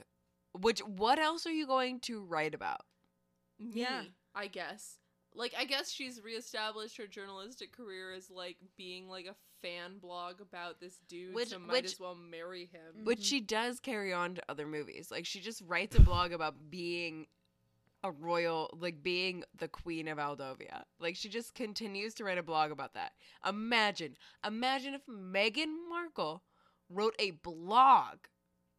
Which, what else are you going to write about? Yeah. Me, I guess. Like, I guess she's reestablished her journalistic career as, like, being, like, a fan blog about this dude, so might as well marry him. Which she does carry on to other movies. Like, she just writes a blog about being a royal, like, being the queen of Aldovia. Like, she just continues to write a blog about that. Imagine if Meghan Markle wrote a blog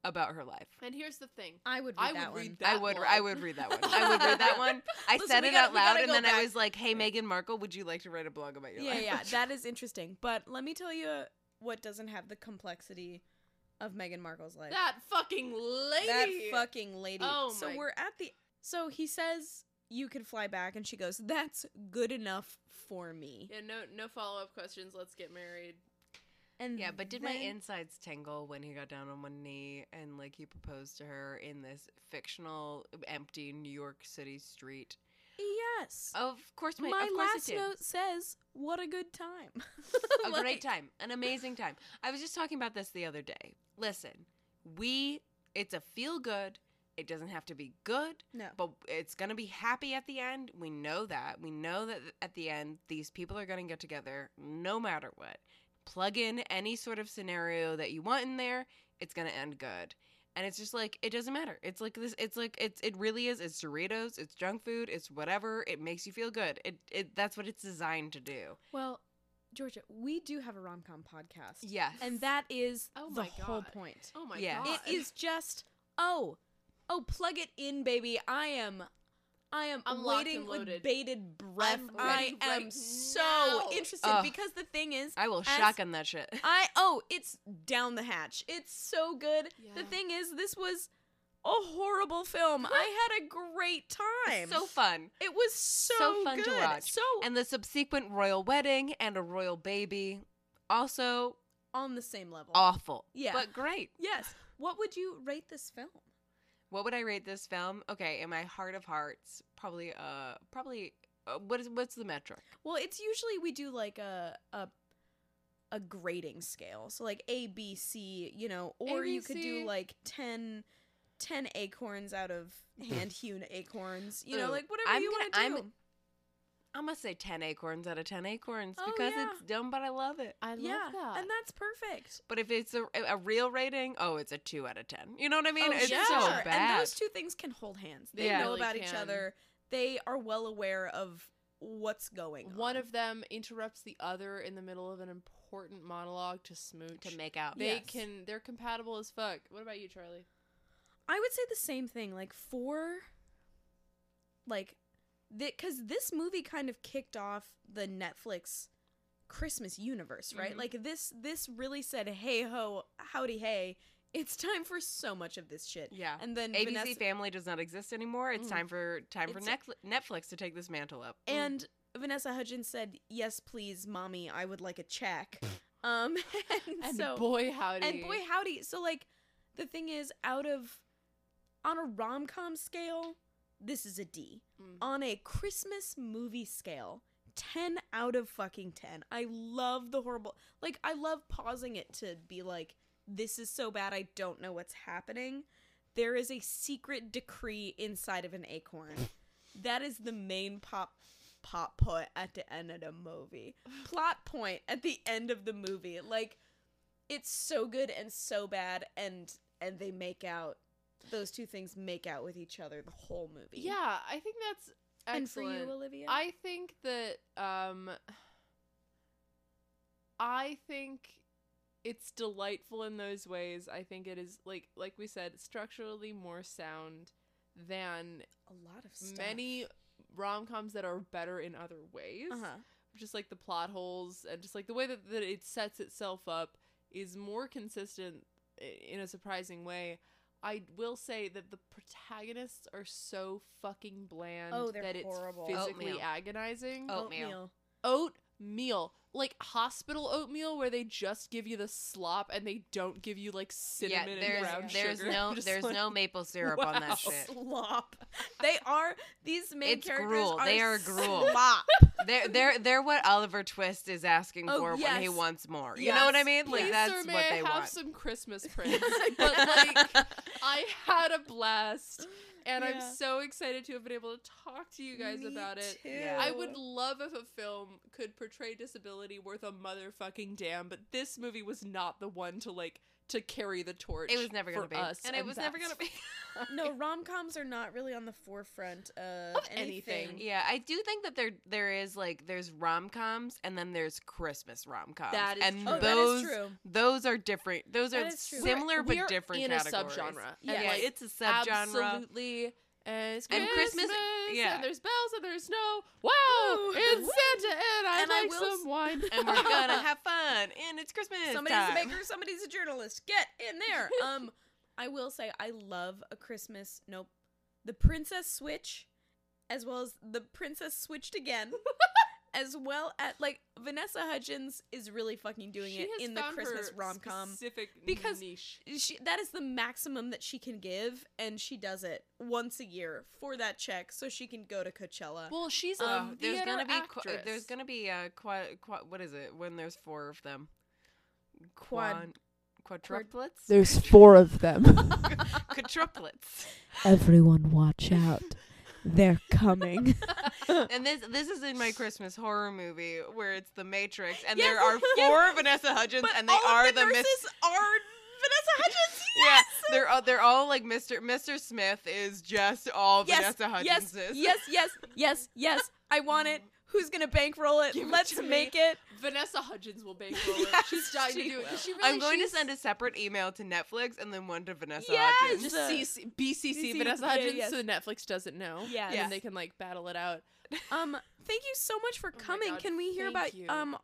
about her life. And here's the thing. I would read that one. I said it out loud and then I was like, "Hey, Meghan Markle, would you like to write a blog about your life?" Yeah, that is interesting. But let me tell you what doesn't have the complexity of Meghan Markle's life. That fucking lady. Oh, so we're at the... So he says... "You can fly back," and she goes, "That's good enough for me." Yeah, no follow-up questions. Let's get married. And yeah, but did my insides tingle when he got down on one knee and, like, he proposed to her in this fictional, empty New York City street? Yes. Of course my last note says, "What a good time." A great time. An amazing time. I was just talking about this the other day. Listen, it's a feel-good, It doesn't have to be good, no, but it's going to be happy at the end. We know that. We know that at the end, these people are going to get together no matter what. Plug in any sort of scenario that you want in there. It's going to end good. And it's just like, it doesn't matter. It's like this. It's like, it really is. It's Doritos. It's junk food. It's whatever. It makes you feel good. That's what it's designed to do. Well, Georgia, we do have a rom-com podcast. Yes. And that is whole point. Oh, my God. It is just, oh, plug it in, baby. I'm waiting with bated breath. I am so interested because the thing is, I will shotgun that shit. It's down the hatch. It's so good. Yeah. The thing is, this was a horrible film. I had a great time. So fun. It was so fun good to watch. And the subsequent royal wedding and a royal baby, also on the same level. Awful. Yeah. But great. Yes. What would you rate this film? What would I rate this film? Okay, in my heart of hearts, probably what's the metric? Well, it's usually we do like a grading scale. So like A, B, C, or ABC. You could do like 10 acorns out of hand-hewn acorns. Like whatever you want to do. I'm going to say 10 acorns out of 10 acorns because it's dumb, but I love it. I love that. And that's perfect. But if it's a real rating, it's a 2 out of 10. You know what I mean? So bad. And those two things can hold hands. They know really about each other. They are well aware of what's going on. One of them interrupts the other in the middle of an important monologue to smooch. To make out. They're compatible as fuck. What about you, Charlie? I would say the same thing. Like 4, like... Because this movie kind of kicked off the Netflix Christmas universe, right? Mm-hmm. Like, this really said, hey, ho, howdy, hey, it's time for so much of this shit. Yeah. And then ABC Family does not exist anymore. It's time for Netflix to take this mantle up. And Vanessa Hudgens said, yes, please, mommy, I would like a check. And boy, howdy. And boy, howdy. So, like, the thing is, on a rom-com scale... This is a D. On a Christmas movie scale, 10 out of fucking 10. I love the horrible... Like, I love pausing it to be like, this is so bad, I don't know what's happening. There is a secret decree inside of an acorn. That is the main plot point at the end of the movie. Plot point at the end of the movie. Like, it's so good and so bad, and they make out. Those two things make out with each other the whole movie. Yeah, I think that's excellent. And for you, Olivia? I think that I think it's delightful in those ways. I think it is, like we said, structurally more sound than a lot of stuff. Many rom-coms that are better in other ways. Uh-huh. Just like the plot holes and just like the way that it sets itself up is more consistent in a surprising way. I will say that the protagonists are so fucking bland that it's horrible. Physically oatmeal. Agonizing. Oatmeal. Like hospital oatmeal where they just give you the slop and they don't give you like cinnamon and brown sugar. There's no maple syrup on that shit. Slop. They are these main characters. Gruel. They are gruel. Slop. They're what Oliver Twist is asking for when he wants more. Yes. You know what I mean? Like that's what they want. Have some Christmas Prince. But like I had a blast. And I'm so excited to have been able to talk to you guys about it. Too. I would love if a film could portray disability worth a motherfucking damn, but this movie was not the one to carry the torch. It was never going to be us, and it was never going to be. No, rom-coms are not really on the forefront of anything. Yeah, I do think that there is like there's rom-coms and then there's Christmas rom-coms. That is true. That is true. Those are different. Those are similar but different categories. In a subgenre. Yeah, it's a subgenre. Absolutely. And Christmas, and there's bells, and there's snow. Wow, it's Santa, and I'd like some wine. And we're gonna have fun, and it's Christmas time. Somebody's a baker, somebody's a journalist. Get in there. I will say I love The Princess Switch, as well as The Princess Switched Again, as well as, like, Vanessa Hudgens is really fucking doing it in the Christmas rom-com. Specific niche. Because that is the maximum that she can give, and she does it once a year for that check, so she can go to Coachella. Well, she's a theater actress. There's going to be what is it? When there's 4 of them. Quad. Quadruplets? There's four of them. Quadruplets. Everyone watch out. They're coming. And this is in my Christmas horror movie where it's The Matrix, and yes, there are four Vanessa Hudgens, but and they all are of the nurses are Vanessa Hudgens. Yes! Yeah, they're all like Mr. Smith is just all Vanessa Hudgens. Yes. I want it. Who's gonna bankroll it? Let's make it. Vanessa Hudgens will bankroll it. She's dying to do it. I'm going to send a separate email to Netflix and then one to Vanessa Hudgens. Just BCC Vanessa Hudgens so Netflix doesn't know. Yeah, and they can like battle it out. Thank you so much for coming. Can we hear about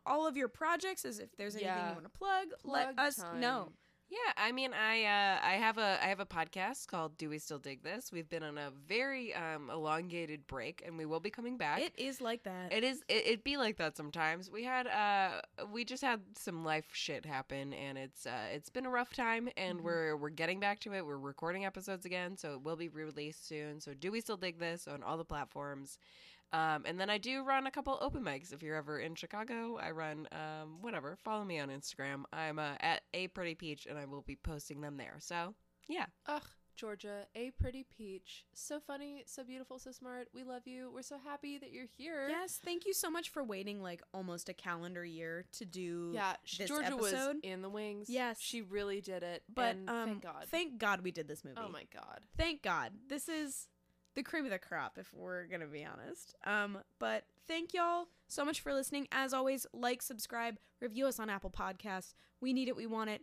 all of your projects? As if there's anything you want to plug, let us know. Yeah, I mean, I have a podcast called Do We Still Dig This? We've been on a very elongated break, and we will be coming back. It is like that. It is. It be like that sometimes. We just had some life shit happen, and it's been a rough time, and we're getting back to it. We're recording episodes again, so it will be released soon. So Do We Still Dig This on all the platforms. And then I do run a couple open mics. If you're ever in Chicago, I run whatever. Follow me on Instagram. I'm at A Pretty Peach, and I will be posting them there. So, yeah. Ugh, Georgia, A Pretty Peach. So funny, so beautiful, so smart. We love you. We're so happy that you're here. Yes, thank you so much for waiting like almost a calendar year to do this Georgia episode. Georgia was in the wings. Yes. She really did it. But thank God. Thank God we did this movie. Oh, my God. Thank God. This is the cream of the crop, if we're gonna be honest. But thank y'all so much for listening. As always, like, subscribe, review us on Apple Podcasts. We need it, we want it.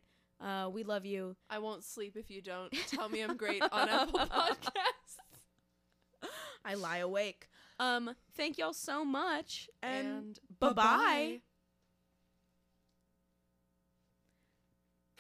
We love you. I won't sleep if you don't. Tell me I'm great on Apple Podcasts. I lie awake. Thank y'all so much, and bye-bye.